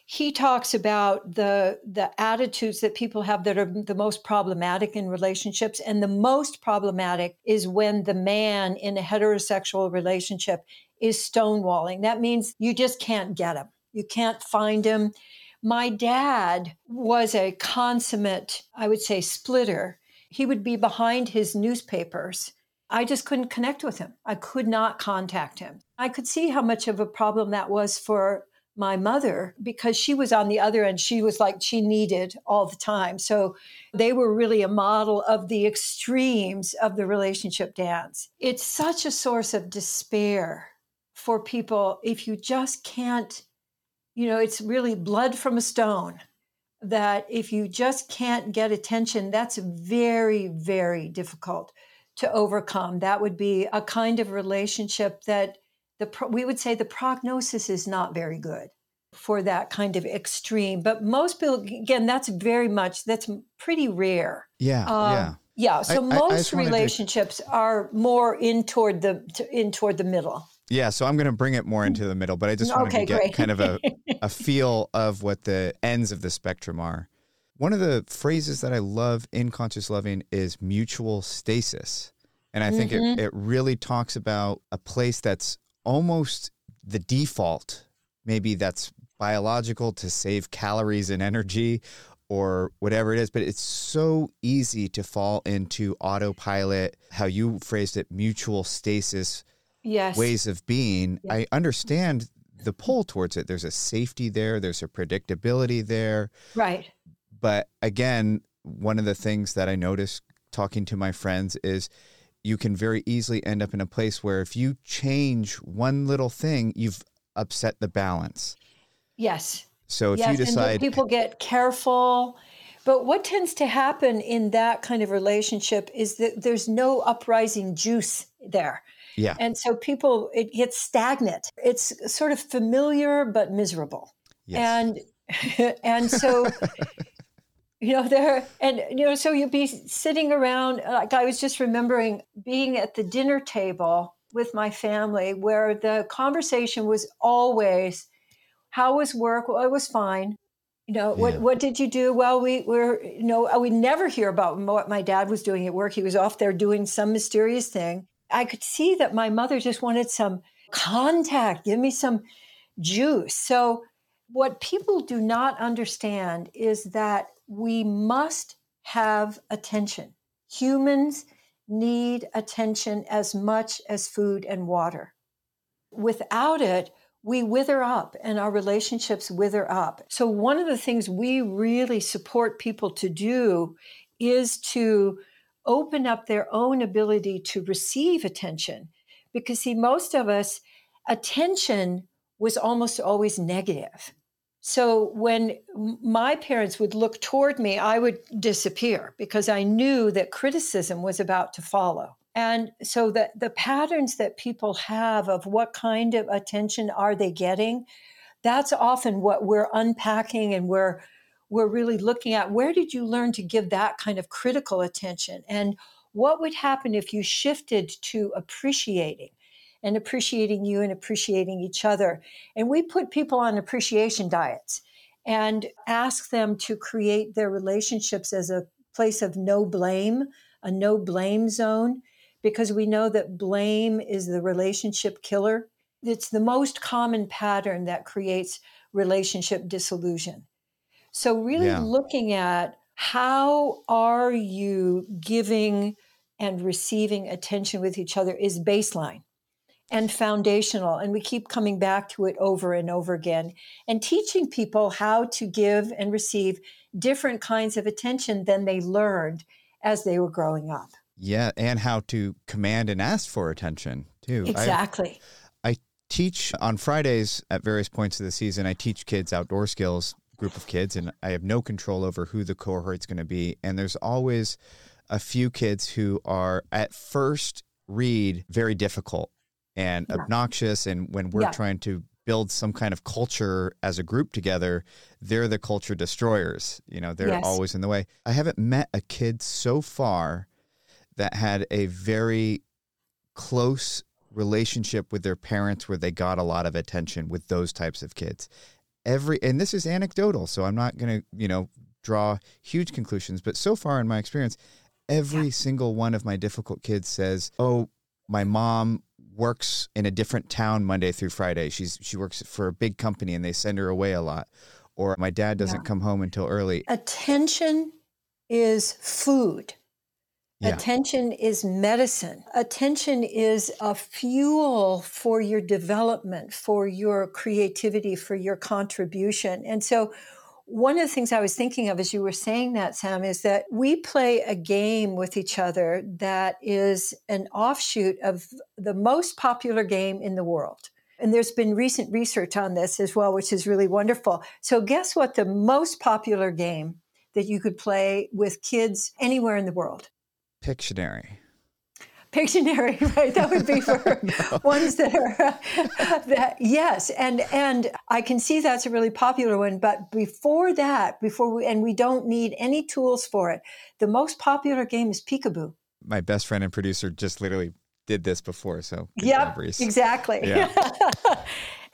he talks about the the attitudes that people have that are the most problematic in relationships. And the most problematic is when the man in a heterosexual relationship is stonewalling. That means you just can't get him. You can't find him. My dad was a consummate, I would say, splitter. He would be behind his newspapers. I just couldn't connect with him. I could not contact him. I could see how much of a problem that was for my mother, because she was on the other end. She was like, she needed all the time. So they were really a model of the extremes of the relationship dance. It's such a source of despair for people if you just can't, you know, it's really blood from a stone, that if you just can't get attention, that's very, very difficult to overcome. That would be a kind of relationship that the we would say the prognosis is not very good for that kind of extreme. But most people, again, that's very much, that's pretty rare. Yeah, um, yeah. Yeah, so I, most I, I relationships to... are more in toward the in toward the middle. Yeah, so I'm going to bring it more into the middle, but I just wanted okay, to get great. kind of a, a feel of what the ends of the spectrum are. One of the phrases that I love in Conscious Loving is mutual stasis. And I think mm-hmm. it, it really talks about a place that's almost the default. Maybe that's biological to save calories and energy or whatever it is, but it's so easy to fall into autopilot, how you phrased it, mutual stasis. Yes. Ways of being. Yes. I understand the pull towards it. There's a safety there. There's a predictability there. Right. But again, one of the things that I notice talking to my friends is you can very easily end up in a place where if you change one little thing, you've upset the balance. Yes. So if yes, you decide... and people get careful. But what tends to happen in that kind of relationship is that there's no uprising juice there. Yeah. And so people, it gets stagnant. It's sort of familiar, but miserable. Yes. And, and so, you know, there, and, you know, so you'd be sitting around, like I was just remembering being at the dinner table with my family where the conversation was always, how was work? Well, it was fine. You know, yeah. what what did you do? Well, we were, you know, we never hear about what my dad was doing at work. He was off there doing some mysterious thing. I could see that my mother just wanted some contact, give me some juice. So what people do not understand is that we must have attention. Humans need attention as much as food and water. Without it, we wither up and our relationships wither up. So one of the things we really support people to do is to open up their own ability to receive attention. Because see, most of us, attention was almost always negative. So when my parents would look toward me, I would disappear because I knew that criticism was about to follow. And so the, the patterns that people have of what kind of attention are they getting, that's often what we're unpacking and we're we're really looking at. Where did you learn to give that kind of critical attention? And what would happen if you shifted to appreciating and appreciating you and appreciating each other? And we put people on appreciation diets and ask them to create their relationships as a place of no blame, a no blame zone, because we know that blame is the relationship killer. it's the most common pattern that creates relationship dissolution. So really yeah. looking at how are you giving and receiving attention with each other is baseline and foundational. And we keep coming back to it over and over again, and teaching people how to give and receive different kinds of attention than they learned as they were growing up. Yeah. And how to command and ask for attention too. Exactly. I, I teach on Fridays at various points of the season. I teach kids outdoor skills, group of kids, and I have no control over who the cohort's going to be. And there's always a few kids who are at first read very difficult and yeah. obnoxious. And when we're yeah. trying to build some kind of culture as a group together, they're the culture destroyers. You know, they're yes. always in the way. I haven't met a kid so far that had a very close relationship with their parents where they got a lot of attention with those types of kids. Every, and this is anecdotal, so I'm not going to, you know, draw huge conclusions, but so far in my experience, every yeah. single one of my difficult kids says, oh, my mom works in a different town Monday through Friday. She's, she works for a big company and they send her away a lot. Or my dad doesn't yeah. come home until early. Attention is food. Yeah. Attention is medicine. Attention is a fuel for your development, for your creativity, for your contribution. And so one of the things I was thinking of as you were saying that, Sam, is that we play a game with each other that is an offshoot of the most popular game in the world. And there's been recent research on this as well, which is really wonderful. So guess what the most popular game that you could play with kids anywhere in the world? Pictionary. Pictionary, right? That would be for no. ones that are, uh, that, yes. And and I can see that's a really popular one. But before that, before we, and we don't need any tools for it, the most popular game is peekaboo. My best friend and producer just literally did this before. So yeah, exactly. Yeah.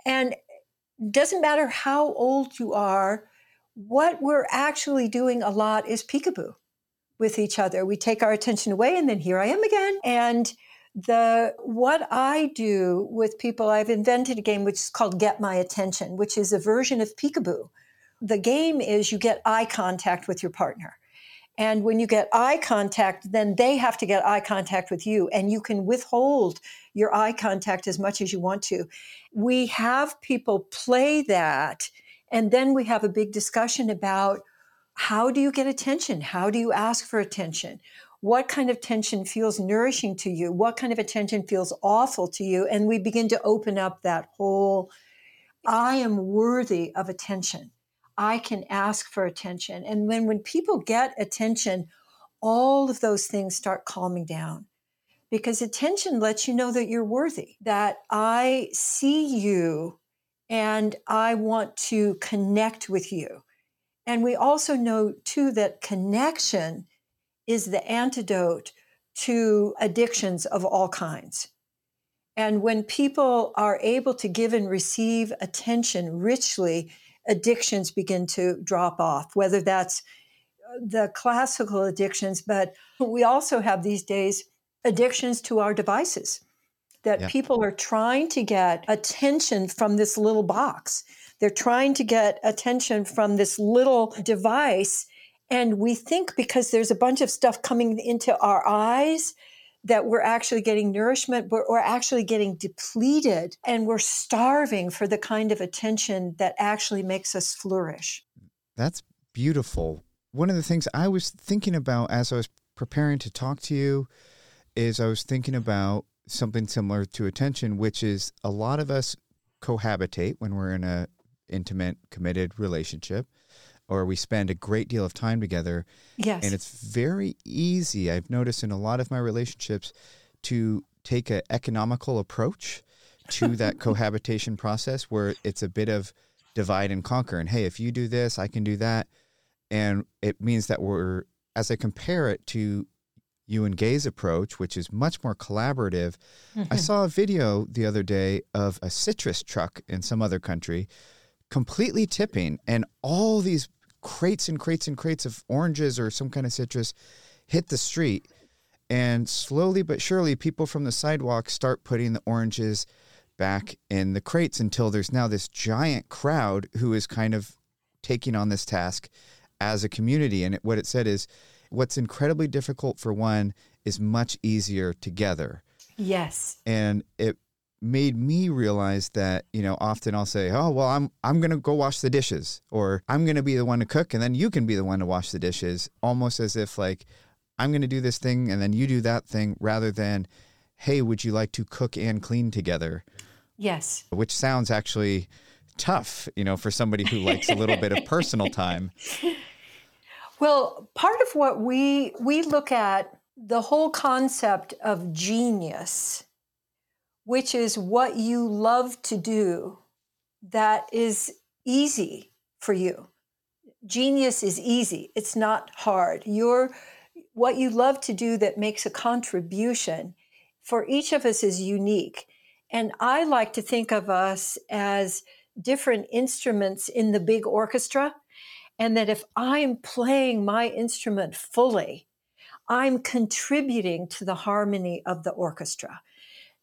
And doesn't matter how old you are, what we're actually doing a lot is peekaboo with each other. We take our attention away and then here I am again. And the what I do with people, I've invented a game which is called Get My Attention, which is a version of peekaboo. The game is you get eye contact with your partner. And when you get eye contact, then they have to get eye contact with you, and you can withhold your eye contact as much as you want to. We have people play that, and then we have a big discussion about how do you get attention? How do you ask for attention? What kind of attention feels nourishing to you? What kind of attention feels awful to you? And we begin to open up that whole, I am worthy of attention. I can ask for attention. And when, when people get attention, all of those things start calming down, because attention lets you know that you're worthy, that I see you and I want to connect with you. And we also know, too, that connection is the antidote to addictions of all kinds. And when people are able to give and receive attention richly, addictions begin to drop off, whether that's the classical addictions, but we also have these days addictions to our devices, that yeah. people are trying to get attention from this little box. They're trying to get attention from this little device. And we think because there's a bunch of stuff coming into our eyes that we're actually getting nourishment, but we're actually getting depleted, and we're starving for the kind of attention that actually makes us flourish. That's beautiful. One of the things I was thinking about as I was preparing to talk to you is I was thinking about something similar to attention, which is a lot of us cohabitate when we're in a intimate, committed relationship, or we spend a great deal of time together. Yes. And it's very easy, I've noticed in a lot of my relationships, to take an economical approach to that cohabitation process, where it's a bit of divide and conquer. And hey, if you do this, I can do that. And it means that we're, as I compare it to you and Gay's approach, which is much more collaborative. Mm-hmm. I saw a video the other day of a citrus truck in some other country completely tipping, and all these crates and crates and crates of oranges or some kind of citrus hit the street. And slowly but surely, people from the sidewalk start putting the oranges back in the crates until there's now this giant crowd who is kind of taking on this task as a community. And what it said is, what's incredibly difficult for one is much easier together. Yes. And it made me realize that, you know, often I'll say, oh, well, I'm I'm going to go wash the dishes, or I'm going to be the one to cook and then you can be the one to wash the dishes, almost as if like, I'm going to do this thing and then you do that thing, rather than, hey, would you like to cook and clean together? Yes. Which sounds actually tough, you know, for somebody who likes a little bit of personal time. Well, part of what we we look at, the whole concept of genius, which is what you love to do that is easy for you. Genius is easy. It's not hard. You're, what you love to do that makes a contribution for each of us is unique. And I like to think of us as different instruments in the big orchestra. And that if I'm playing my instrument fully, I'm contributing to the harmony of the orchestra.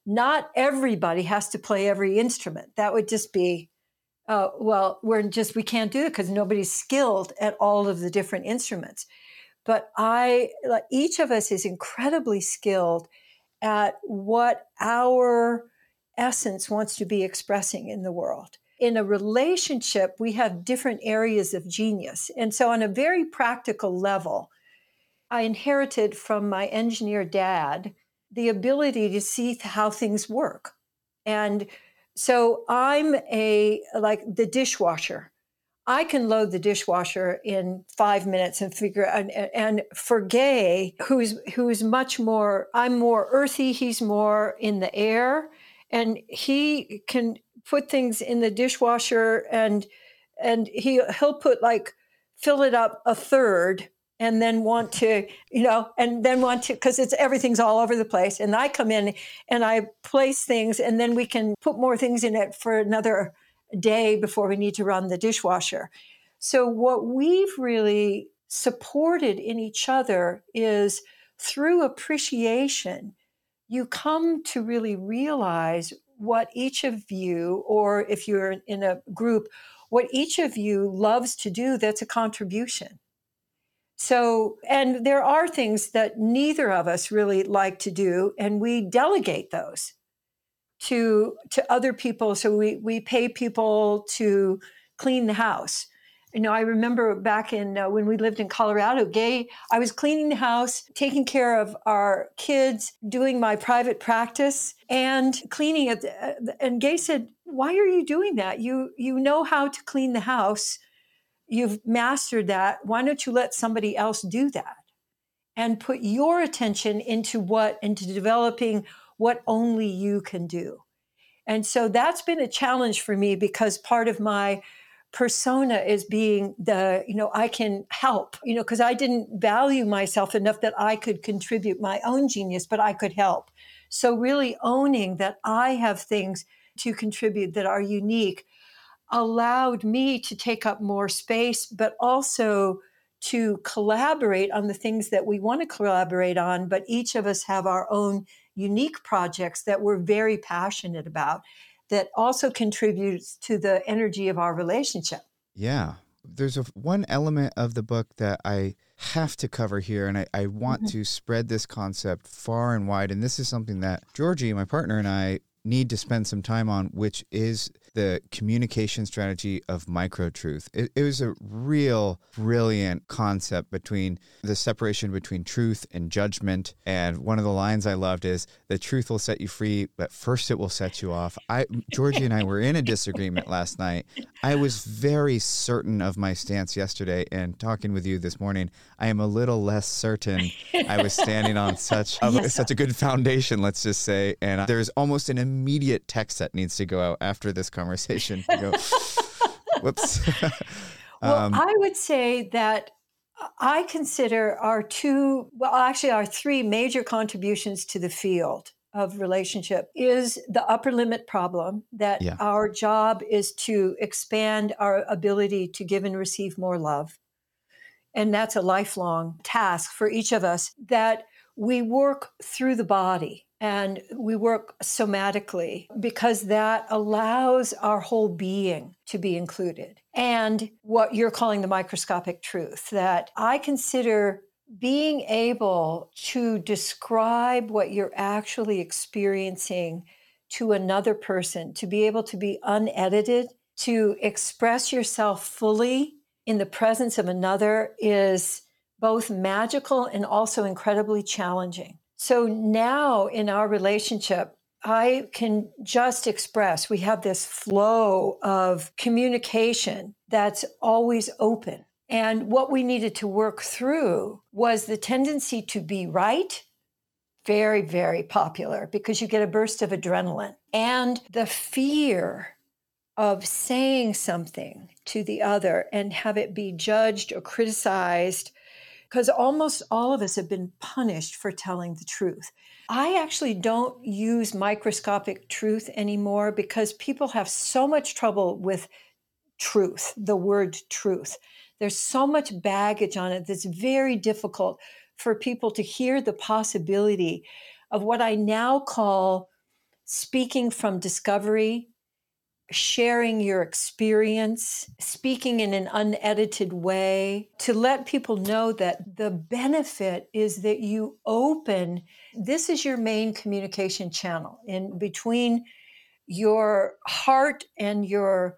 Not everybody has to play every instrument. That would just be, uh, well, we're just, we can't do it because nobody's skilled at all of the different instruments. But I, each of us is incredibly skilled at what our essence wants to be expressing in the world. In a relationship, we have different areas of genius. And so on a very practical level, I inherited from my engineer dad the ability to see how things work. And so I'm a, like the dishwasher. I can load the dishwasher in five minutes and figure and, and for Gay, who's, who's much more, I'm more earthy, he's more in the air, and he can put things in the dishwasher and and he he'll put like fill it up a third and then want to you know and then want to because it's everything's all over the place, and I come in and I place things and then we can put more things in it for another day before we need to run the dishwasher. So what we've really supported in each other is through appreciation, you come to really realize what each of you, or if you're in a group, what each of you loves to do that's a contribution. So, and there are things that neither of us really like to do, and we delegate those to to other people. So we, we pay people to clean the house. You know, I remember back in uh, when we lived in Colorado, Gay, I was cleaning the house, taking care of our kids, doing my private practice and cleaning it. And Gay said, why are you doing that? You you know how to clean the house. You've mastered that. Why don't you let somebody else do that and put your attention into what, into developing what only you can do? And so that's been a challenge for me, because part of my persona is being the, you know, I can help, you know, because I didn't value myself enough that I could contribute my own genius, but I could help. So really owning that I have things to contribute that are unique allowed me to take up more space, but also to collaborate on the things that we want to collaborate on. But each of us have our own unique projects that we're very passionate about, that also contributes to the energy of our relationship. Yeah. There's a, one element of the book that I have to cover here, and I, I want mm-hmm. to spread this concept far and wide. And this is something that Georgie, my partner, and I need to spend some time on, which is the communication strategy of micro-truth. It, it was a real brilliant concept between the separation between truth and judgment. And one of the lines I loved is, the truth will set you free, but first it will set you off. I, Georgie and I were in a disagreement last night. I was very certain of my stance yesterday, and talking with you this morning, I am a little less certain. I was standing on such a, yes. such a good foundation, let's just say. And there's almost an immediate text that needs to go out after this conversation. You know, whoops. um, well, I would say that I consider our two, well, actually our three major contributions to the field of relationship is the upper limit problem, that yeah. our job is to expand our ability to give and receive more love. And that's a lifelong task for each of us, that we work through the body. and we work somatically because that allows our whole being to be included. And what you're calling the microscopic truth, that I consider being able to describe what you're actually experiencing to another person, to be able to be unedited, to express yourself fully in the presence of another is both magical and also incredibly challenging. So now in our relationship, I can just express, we have this flow of communication that's always open. And what we needed to work through was the tendency to be right, very, very popular because you get a burst of adrenaline, and the fear of saying something to the other and have it be judged or criticized, because almost all of us have been punished for telling the truth. I actually don't use microscopic truth anymore because people have so much trouble with truth, the word truth. There's so much baggage on it that's very difficult for people to hear the possibility of what I now call speaking from discovery, sharing your experience, speaking in an unedited way, to let people know that the benefit is that you open, this is your main communication channel in between your heart and your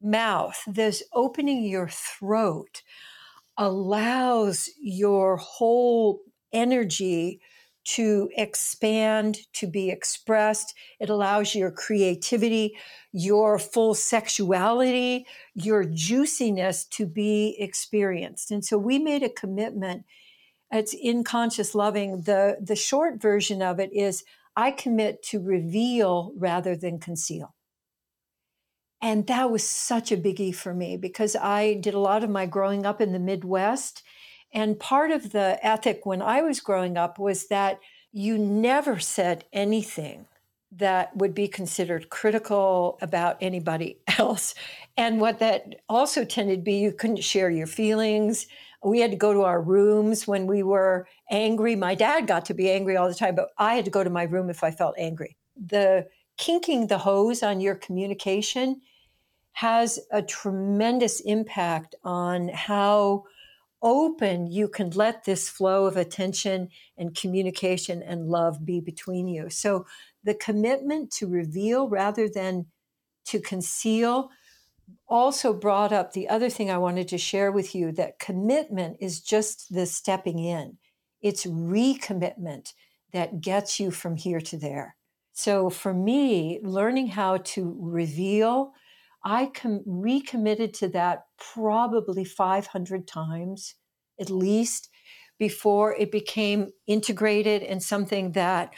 mouth. This opening your throat allows your whole energy to expand, to be expressed. It allows your creativity, your full sexuality, your juiciness to be experienced. And so we made a commitment. It's in Conscious Loving. The, the short version of it is, I commit to reveal rather than conceal. And that was such a biggie for me because I did a lot of my growing up in the Midwest. And part of the ethic when I was growing up was that you never said anything that would be considered critical about anybody else. And what that also tended to be, you couldn't share your feelings. We had to go to our rooms when we were angry. My dad got to be angry all the time, but I had to go to my room if I felt angry. The kinking the hose on your communication has a tremendous impact on how open you can let this flow of attention and communication and love be between you. So the commitment to reveal rather than to conceal also brought up the other thing I wanted to share with you, that commitment is just the stepping in. It's recommitment that gets you from here to there. So for me, learning how to reveal, I com- recommitted to that probably five hundred times at least before it became integrated and something that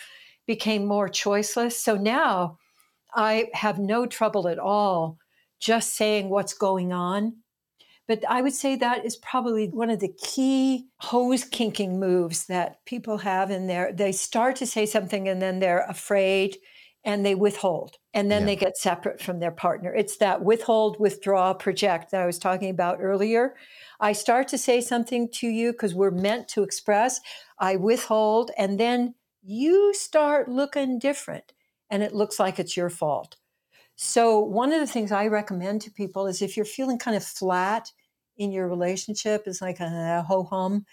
became more choiceless. So now I have no trouble at all just saying what's going on. But I would say that is probably one of the key hose kinking moves that people have in there. They start to say something and then they're afraid and they withhold, and then yeah. they get separate from their partner. It's that withhold, withdraw, project that I was talking about earlier. I start to say something to you because we're meant to express. I withhold, and then you start looking different, and it looks like it's your fault. So one of the things I recommend to people is if you're feeling kind of flat in your relationship, it's like a ho-hum,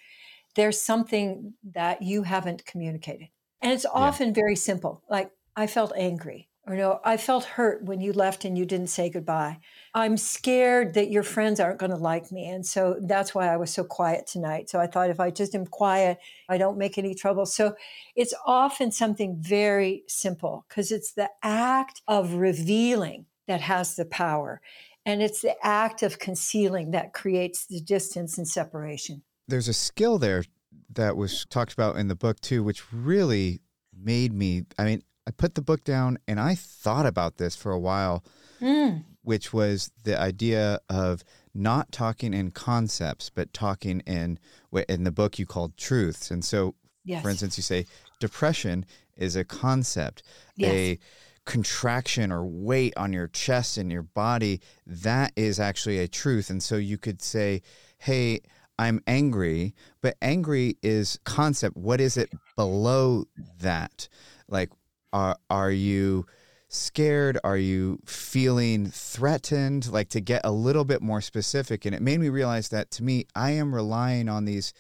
there's something that you haven't communicated. And it's often yeah. very simple, like, I felt angry, or no, I felt hurt when you left and you didn't say goodbye. I'm scared that your friends aren't going to like me. And so that's why I was so quiet tonight. So I thought if I just am quiet, I don't make any trouble. So it's often something very simple because it's the act of revealing that has the power. And it's the act of concealing that creates the distance and separation. There's a skill there that was talked about in the book too, which really made me, I mean, I put the book down and I thought about this for a while, mm. which was the idea of not talking in concepts, but talking in, in the book you called truths. And so, yes. for instance, you say depression is a concept, yes. a contraction or weight on your chest and your body, that is actually a truth. And so you could say, hey, I'm angry, but angry is concept. What is it below that? Like, are are you scared? Are you feeling threatened? Like, to get a little bit more specific. And it made me realize that, to me, I am relying on these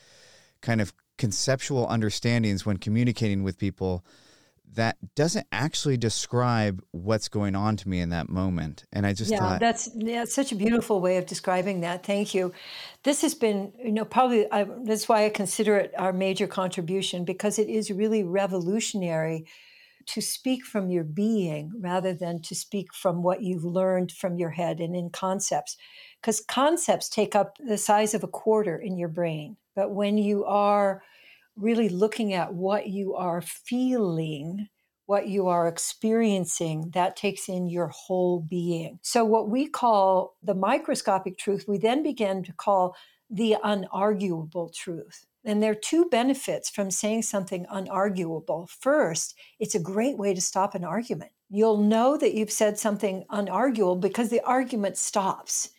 kind of conceptual understandings when communicating with people that doesn't actually describe what's going on to me in that moment. And I just yeah, thought... That's, yeah, that's such a beautiful way of describing that. Thank you. This has been, you know, probably, I, that's why I consider it our major contribution, because it is really revolutionary to speak from your being rather than to speak from what you've learned from your head and in concepts. Because concepts take up the size of a quarter in your brain. But when you are really looking at what you are feeling, what you are experiencing, that takes in your whole being. So what we call the microscopic truth, we then begin to call the unarguable truth. And there are two benefits from saying something unarguable. First, it's a great way to stop an argument. You'll know that you've said something unarguable because the argument stops.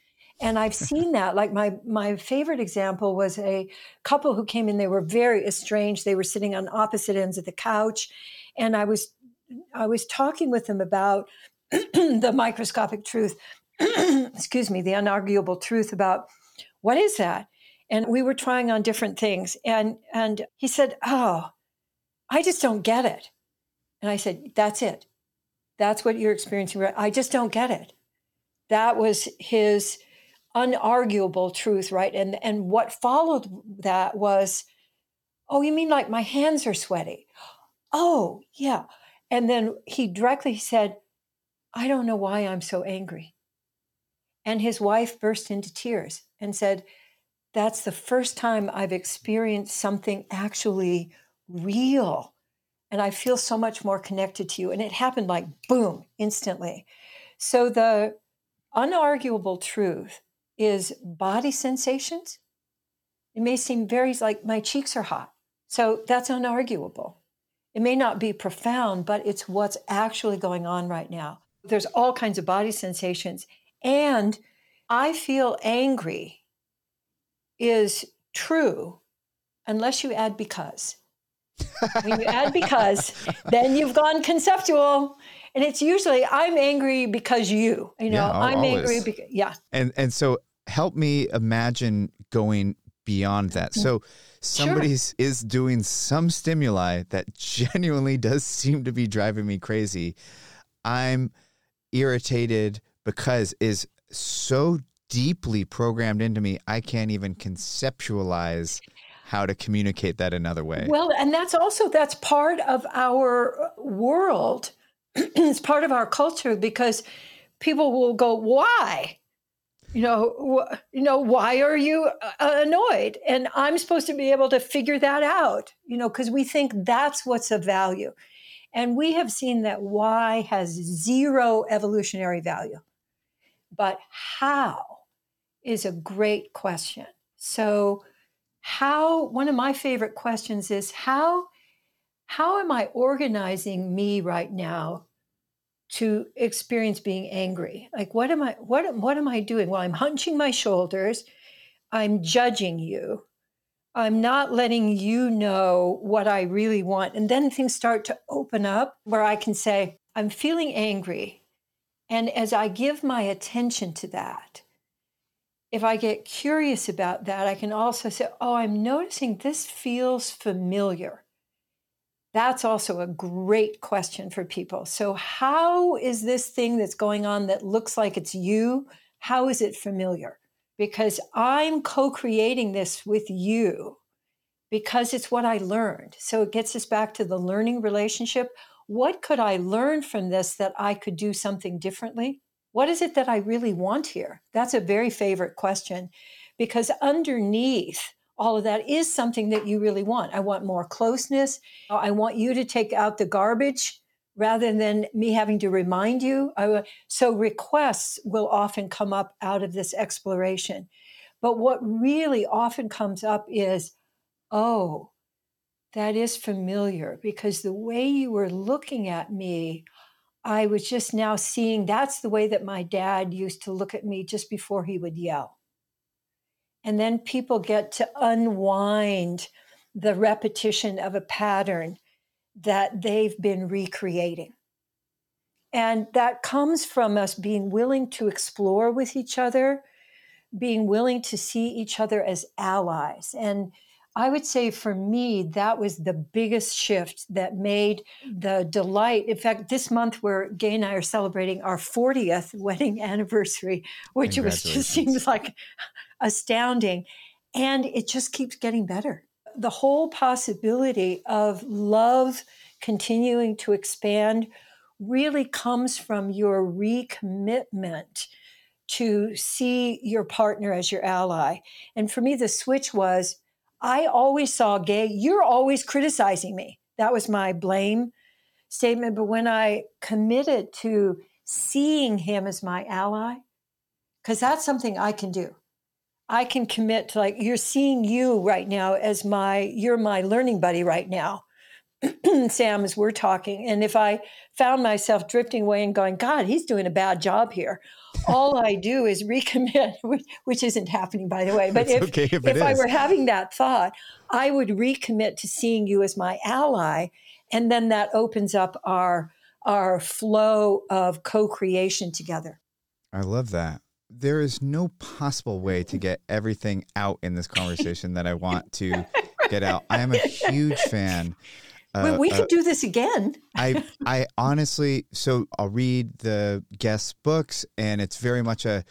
And I've seen that. Like, my, my favorite example was a couple who came in. They were very estranged. They were sitting on opposite ends of the couch. And I was, I was talking with them about the microscopic truth, excuse me, the unarguable truth about what is that? And we were trying on different things. And, and he said, oh, I just don't get it. And I said, that's it. That's what you're experiencing. I just don't get it. That was his unarguable truth, right? And and what followed that was, oh, you mean like my hands are sweaty? Oh, yeah. And then he directly said, I don't know why I'm so angry. And his wife burst into tears and said, that's the first time I've experienced something actually real. And I feel so much more connected to you. And it happened like, boom, instantly. So the unarguable truth is body sensations. It may seem very, like, my cheeks are hot. So that's unarguable. It may not be profound, but it's what's actually going on right now. There's all kinds of body sensations. And I feel angry is true unless you add because. When you add because, then you've gone conceptual. And it's usually, I'm angry because you, you know, yeah, I'm always. angry because, yeah. And and so help me imagine going beyond that. So somebody sure. is doing some stimuli that genuinely does seem to be driving me crazy. I'm irritated because is so deeply programmed into me, I can't even conceptualize how to communicate that another way. Well, and that's also, that's part of our world. It's part of our culture, because people will go, why? You know, wh- you know, why are you uh, annoyed? And I'm supposed to be able to figure that out, you know, because we think that's what's of value. And we have seen that why has zero evolutionary value. But how is a great question. So how, one of my favorite questions is how How am I organizing me right now to experience being angry? Like, what am I, what, what am I doing? Well, I'm hunching my shoulders. I'm judging you. I'm not letting you know what I really want. And then things start to open up where I can say, I'm feeling angry. And as I give my attention to that, if I get curious about that, I can also say, oh, I'm noticing this feels familiar. That's also a great question for people. So how is this thing that's going on that looks like it's you? How is it familiar? Because I'm co-creating this with you because it's what I learned. So it gets us back to the learning relationship. What could I learn from this that I could do something differently? What is it that I really want here? That's a very favorite question, because underneath all of that is something that you really want. I want more closeness. I want you to take out the garbage rather than me having to remind you. I w- so requests will often come up out of this exploration. But what really often comes up is, oh, that is familiar, because the way you were looking at me, I was just now seeing that's the way that my dad used to look at me just before he would yell. And then people get to unwind the repetition of a pattern that they've been recreating. And that comes from us being willing to explore with each other, being willing to see each other as allies. And I would say for me, that was the biggest shift that made the delight. In fact, this month, we're, Gay and I are celebrating our fortieth wedding anniversary, which was, just seems like astounding. And it just keeps getting better. The whole possibility of love continuing to expand really comes from your recommitment to see your partner as your ally. And for me, the switch was, I always saw Gay, you're always criticizing me. That was my blame statement. But when I committed to seeing him as my ally, because that's something I can do. I can commit to, like, you're seeing you right now as my, you're my learning buddy right now, Sam, as we're talking. And if I found myself drifting away and going, God, he's doing a bad job here, all I do is recommit, which, which isn't happening, by the way. But if, okay if, if I were having that thought, I would recommit to seeing you as my ally. And then that opens up our, our flow of co-creation together. I love that. There is no possible way to get everything out in this conversation that I want to get out. I am a huge fan. Uh, we could uh, do this again. I I honestly, so I'll read the guest's books, and it's very much a,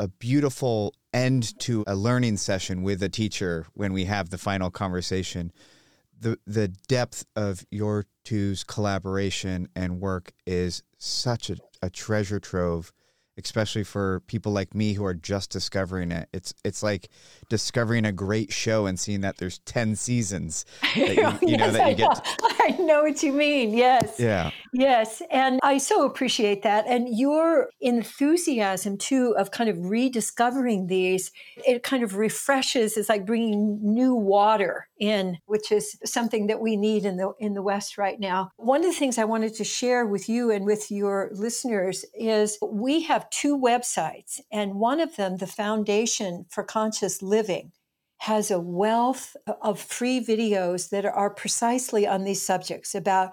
a beautiful end to a learning session with a teacher when we have the final conversation. The the depth of your two's collaboration and work is such a, a treasure trove, especially for people like me who are just discovering it. It's it's like discovering a great show and seeing that there's ten seasons that you, oh, you yes, know that I you know. get. To... I know what you mean. Yes. Yeah. Yes, and I so appreciate that. And your enthusiasm too of kind of rediscovering these, it kind of refreshes. It's like bringing new water in, which is something that we need in the in the West right now. One of the things I wanted to share with you and with your listeners is we have two websites, and one of them, the Foundation for Conscious Living, has a wealth of free videos that are precisely on these subjects about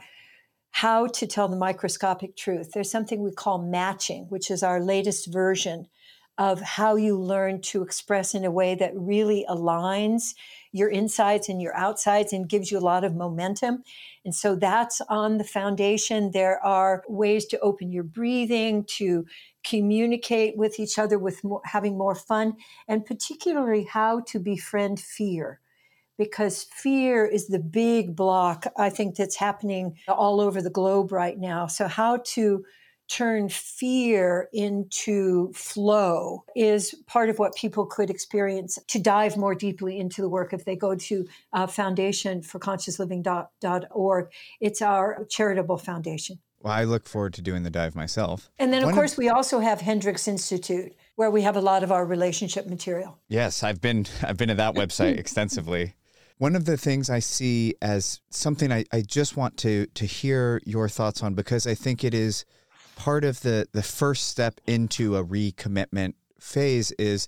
how to tell the microscopic truth. There's something we call matching, which is our latest version of how you learn to express in a way that really aligns your insides and your outsides and gives you a lot of momentum. And so that's on the Foundation. There are ways to open your breathing, to communicate with each other, with more, having more fun, and particularly how to befriend fear, because fear is the big block, I think, that's happening all over the globe right now. So how to turn fear into flow is part of what people could experience to dive more deeply into the work if they go to uh, foundation for conscious living dot org. It's our charitable foundation. Well, I look forward to doing the dive myself. And then, of One course, of- we also have Hendricks Institute, where we have a lot of our relationship material. Yes, I've been I've been to that website extensively. One of the things I see as something I, I just want to to hear your thoughts on, because I think it is part of the, the first step into a recommitment phase is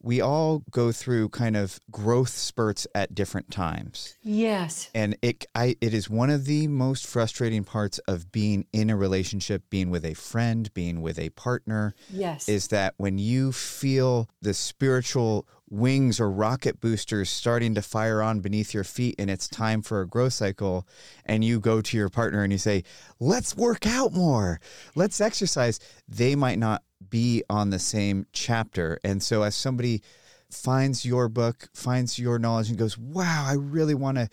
we all go through kind of growth spurts at different times. Yes. And it I it is one of the most frustrating parts of being in a relationship, being with a friend, being with a partner. Yes. Is that when you feel the spiritual wings or rocket boosters starting to fire on beneath your feet and it's time for a growth cycle, and you go to your partner and you say, let's work out more, let's exercise, they might not be on the same chapter. And so as somebody finds your book, finds your knowledge and goes, wow, I really want to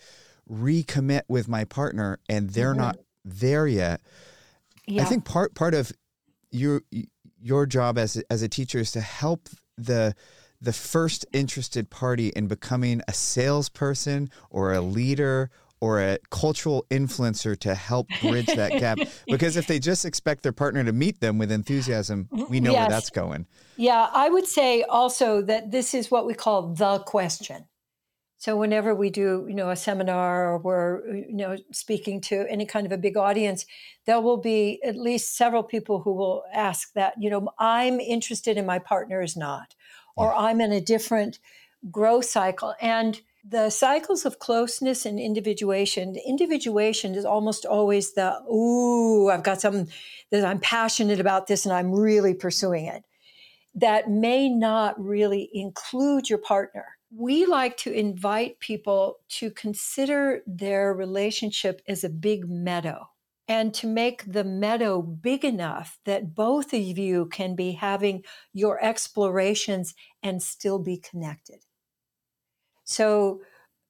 recommit with my partner, and they're mm-hmm. not there yet. Yeah. I think part part of your your job as as a teacher is to help the the first interested party in becoming a salesperson or a leader or a cultural influencer to help bridge that gap. Because if they just expect their partner to meet them with enthusiasm, we know yes. where that's going. Yeah, I would say also that this is what we call the question. So whenever we do, you know, a seminar or we're, you know, speaking to any kind of a big audience, there will be at least several people who will ask that, you know, I'm interested and my partner is not. Or I'm in a different growth cycle. And The cycles of closeness and individuation. Individuation is almost always the, ooh, I've got something that I'm passionate about this and I'm really pursuing it. That may not really include your partner. We like to invite people to consider their relationship as a big meadow and to make the meadow big enough that both of you can be having your explorations and still be connected. So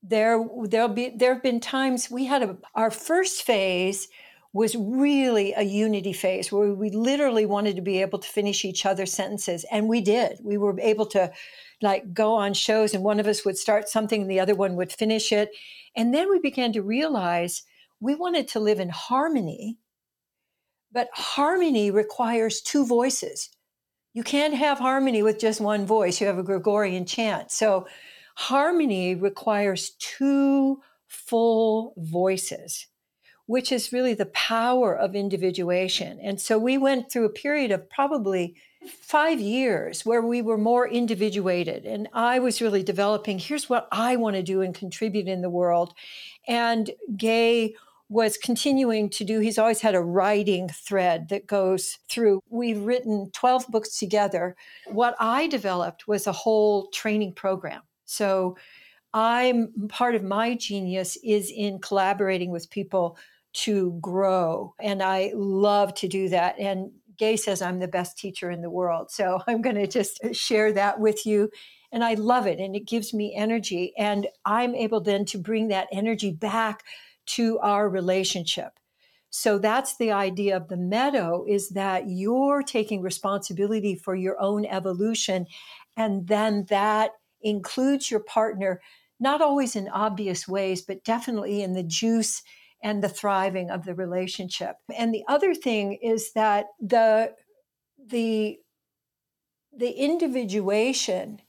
there, there'll be, there have been times we had a, our first phase was really a unity phase where we literally wanted to be able to finish each other's sentences. And we did. We were able to like go on shows and one of us would start something and the other one would finish it. And then we began to realize we wanted to live in harmony, but harmony requires two voices. You can't have harmony with just one voice. You have a Gregorian chant. So harmony requires two full voices, which is really the power of individuation. And so we went through a period of probably five years where we were more individuated. And I was really developing, here's what I want to do and contribute in the world. And Gay was continuing to do, he's always had a writing thread that goes through. We've written twelve books together. What I developed was a whole training program. So I'm part of my genius is in collaborating with people to grow. And I love to do that. And Gay says I'm the best teacher in the world. So I'm going to just share that with you. And I love it. And it gives me energy. And I'm able then to bring that energy back to our relationship. So that's the idea of the meadow, is that you're taking responsibility for your own evolution. And then that includes your partner, not always in obvious ways, but definitely in the juice and the thriving of the relationship. And the other thing is that the the the individuation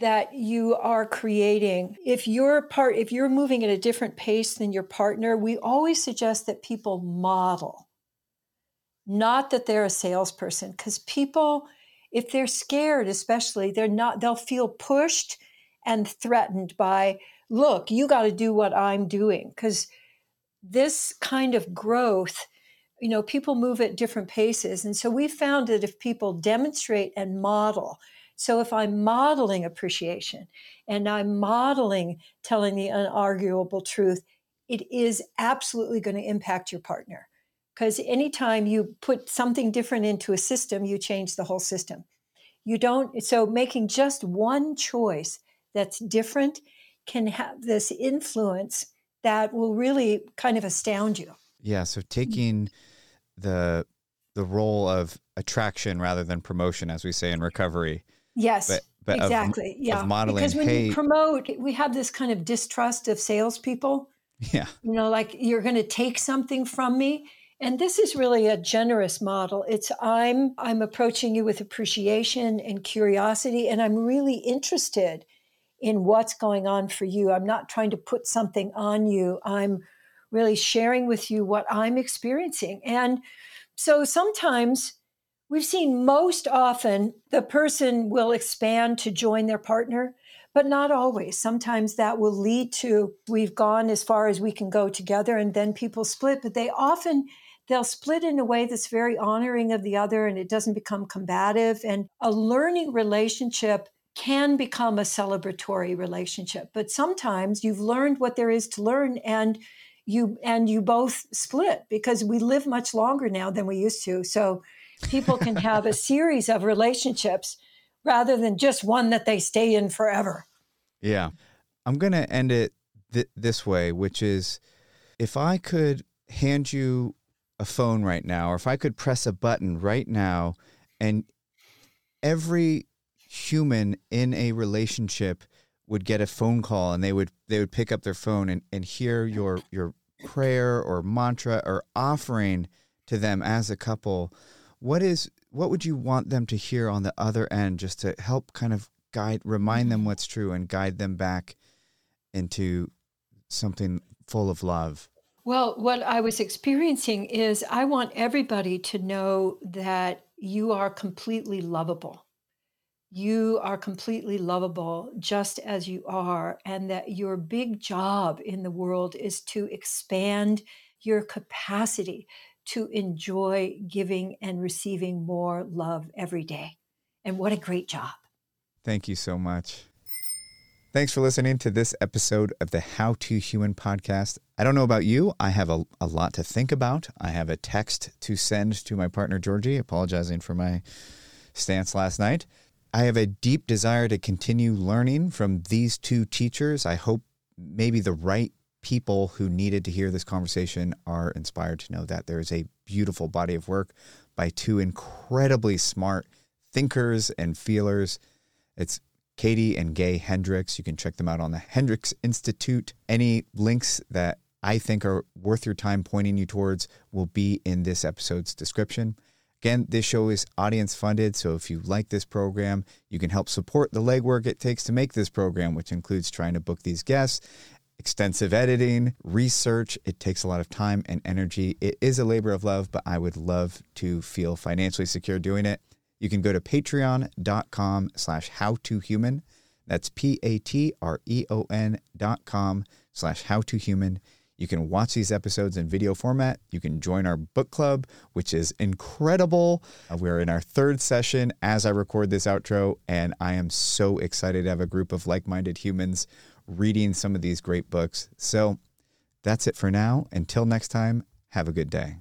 that you are creating, if you're part, if you're moving at a different pace than your partner, we always suggest that people model, not that they're a salesperson, because people, if they're scared, especially, they're not, they'll feel pushed and threatened by, look, you got to do what I'm doing, because this kind of growth, you know, people move at different paces. And so we found that if people demonstrate and model, so if I'm modeling appreciation and I'm modeling telling the unarguable truth, it is absolutely going to impact your partner. Because anytime you put something different into a system, you change the whole system. You don't, so making just one choice that's different can have this influence that will really kind of astound you. Yeah. So taking the the role of attraction rather than promotion, as we say in recovery. Yes. But, but exactly. Of, yeah. Of modeling, because when hey, you promote, we have this kind of distrust of salespeople. Yeah. You know, like you're going to take something from me. And this is really a generous model. It's I'm I'm approaching you with appreciation and curiosity, and I'm really interested in what's going on for you. I'm not trying to put something on you. I'm really sharing with you what I'm experiencing. And so sometimes we've seen most often the person will expand to join their partner, but not always. Sometimes that will lead to we've gone as far as we can go together, and then people split, but they often... They'll split in a way that's very honoring of the other, and it doesn't become combative. And a learning relationship can become a celebratory relationship. But sometimes you've learned what there is to learn, and you and you both split, because we live much longer now than we used to. So people can have a series of relationships rather than just one that they stay in forever. Yeah. I'm going to end it th- this way, which is if I could hand you a phone right now, or if I could press a button right now, and every human in a relationship would get a phone call, and they would they would pick up their phone and, and hear your your prayer or mantra or offering to them as a couple, what is what would you want them to hear on the other end, just to help kind of guide, remind them what's true and guide them back into something full of love? Well, what I was experiencing is I want everybody to know that you are completely lovable, you are completely lovable just as you are, and that your big job in the world is to expand your capacity to enjoy giving and receiving more love every day. And what a great job. Thank you so much. Thanks for listening to this episode of the How to Human podcast. I don't know about you. I have a, a lot to think about. I have a text to send to my partner, Georgie, apologizing for my stance last night. I have a deep desire to continue learning from these two teachers. I hope maybe the right people who needed to hear this conversation are inspired to know that there is a beautiful body of work by two incredibly smart thinkers and feelers. It's Katie and Gay Hendricks. You can check them out on the Hendricks Institute. Any links that I think are worth your time pointing you towards will be in this episode's description. Again, this show is audience funded, so if you like this program, you can help support the legwork it takes to make this program, which includes trying to book these guests, extensive editing, research. It takes a lot of time and energy. It is a labor of love, but I would love to feel financially secure doing it. You can go to patreon.com slash howtohuman. That's P-A-T-R-E-O-N dot com slash howtohuman. You can watch these episodes in video format. You can join our book club, which is incredible. We're in our third session as I record this outro, and I am so excited to have a group of like-minded humans reading some of these great books. So that's it for now. Until next time, have a good day.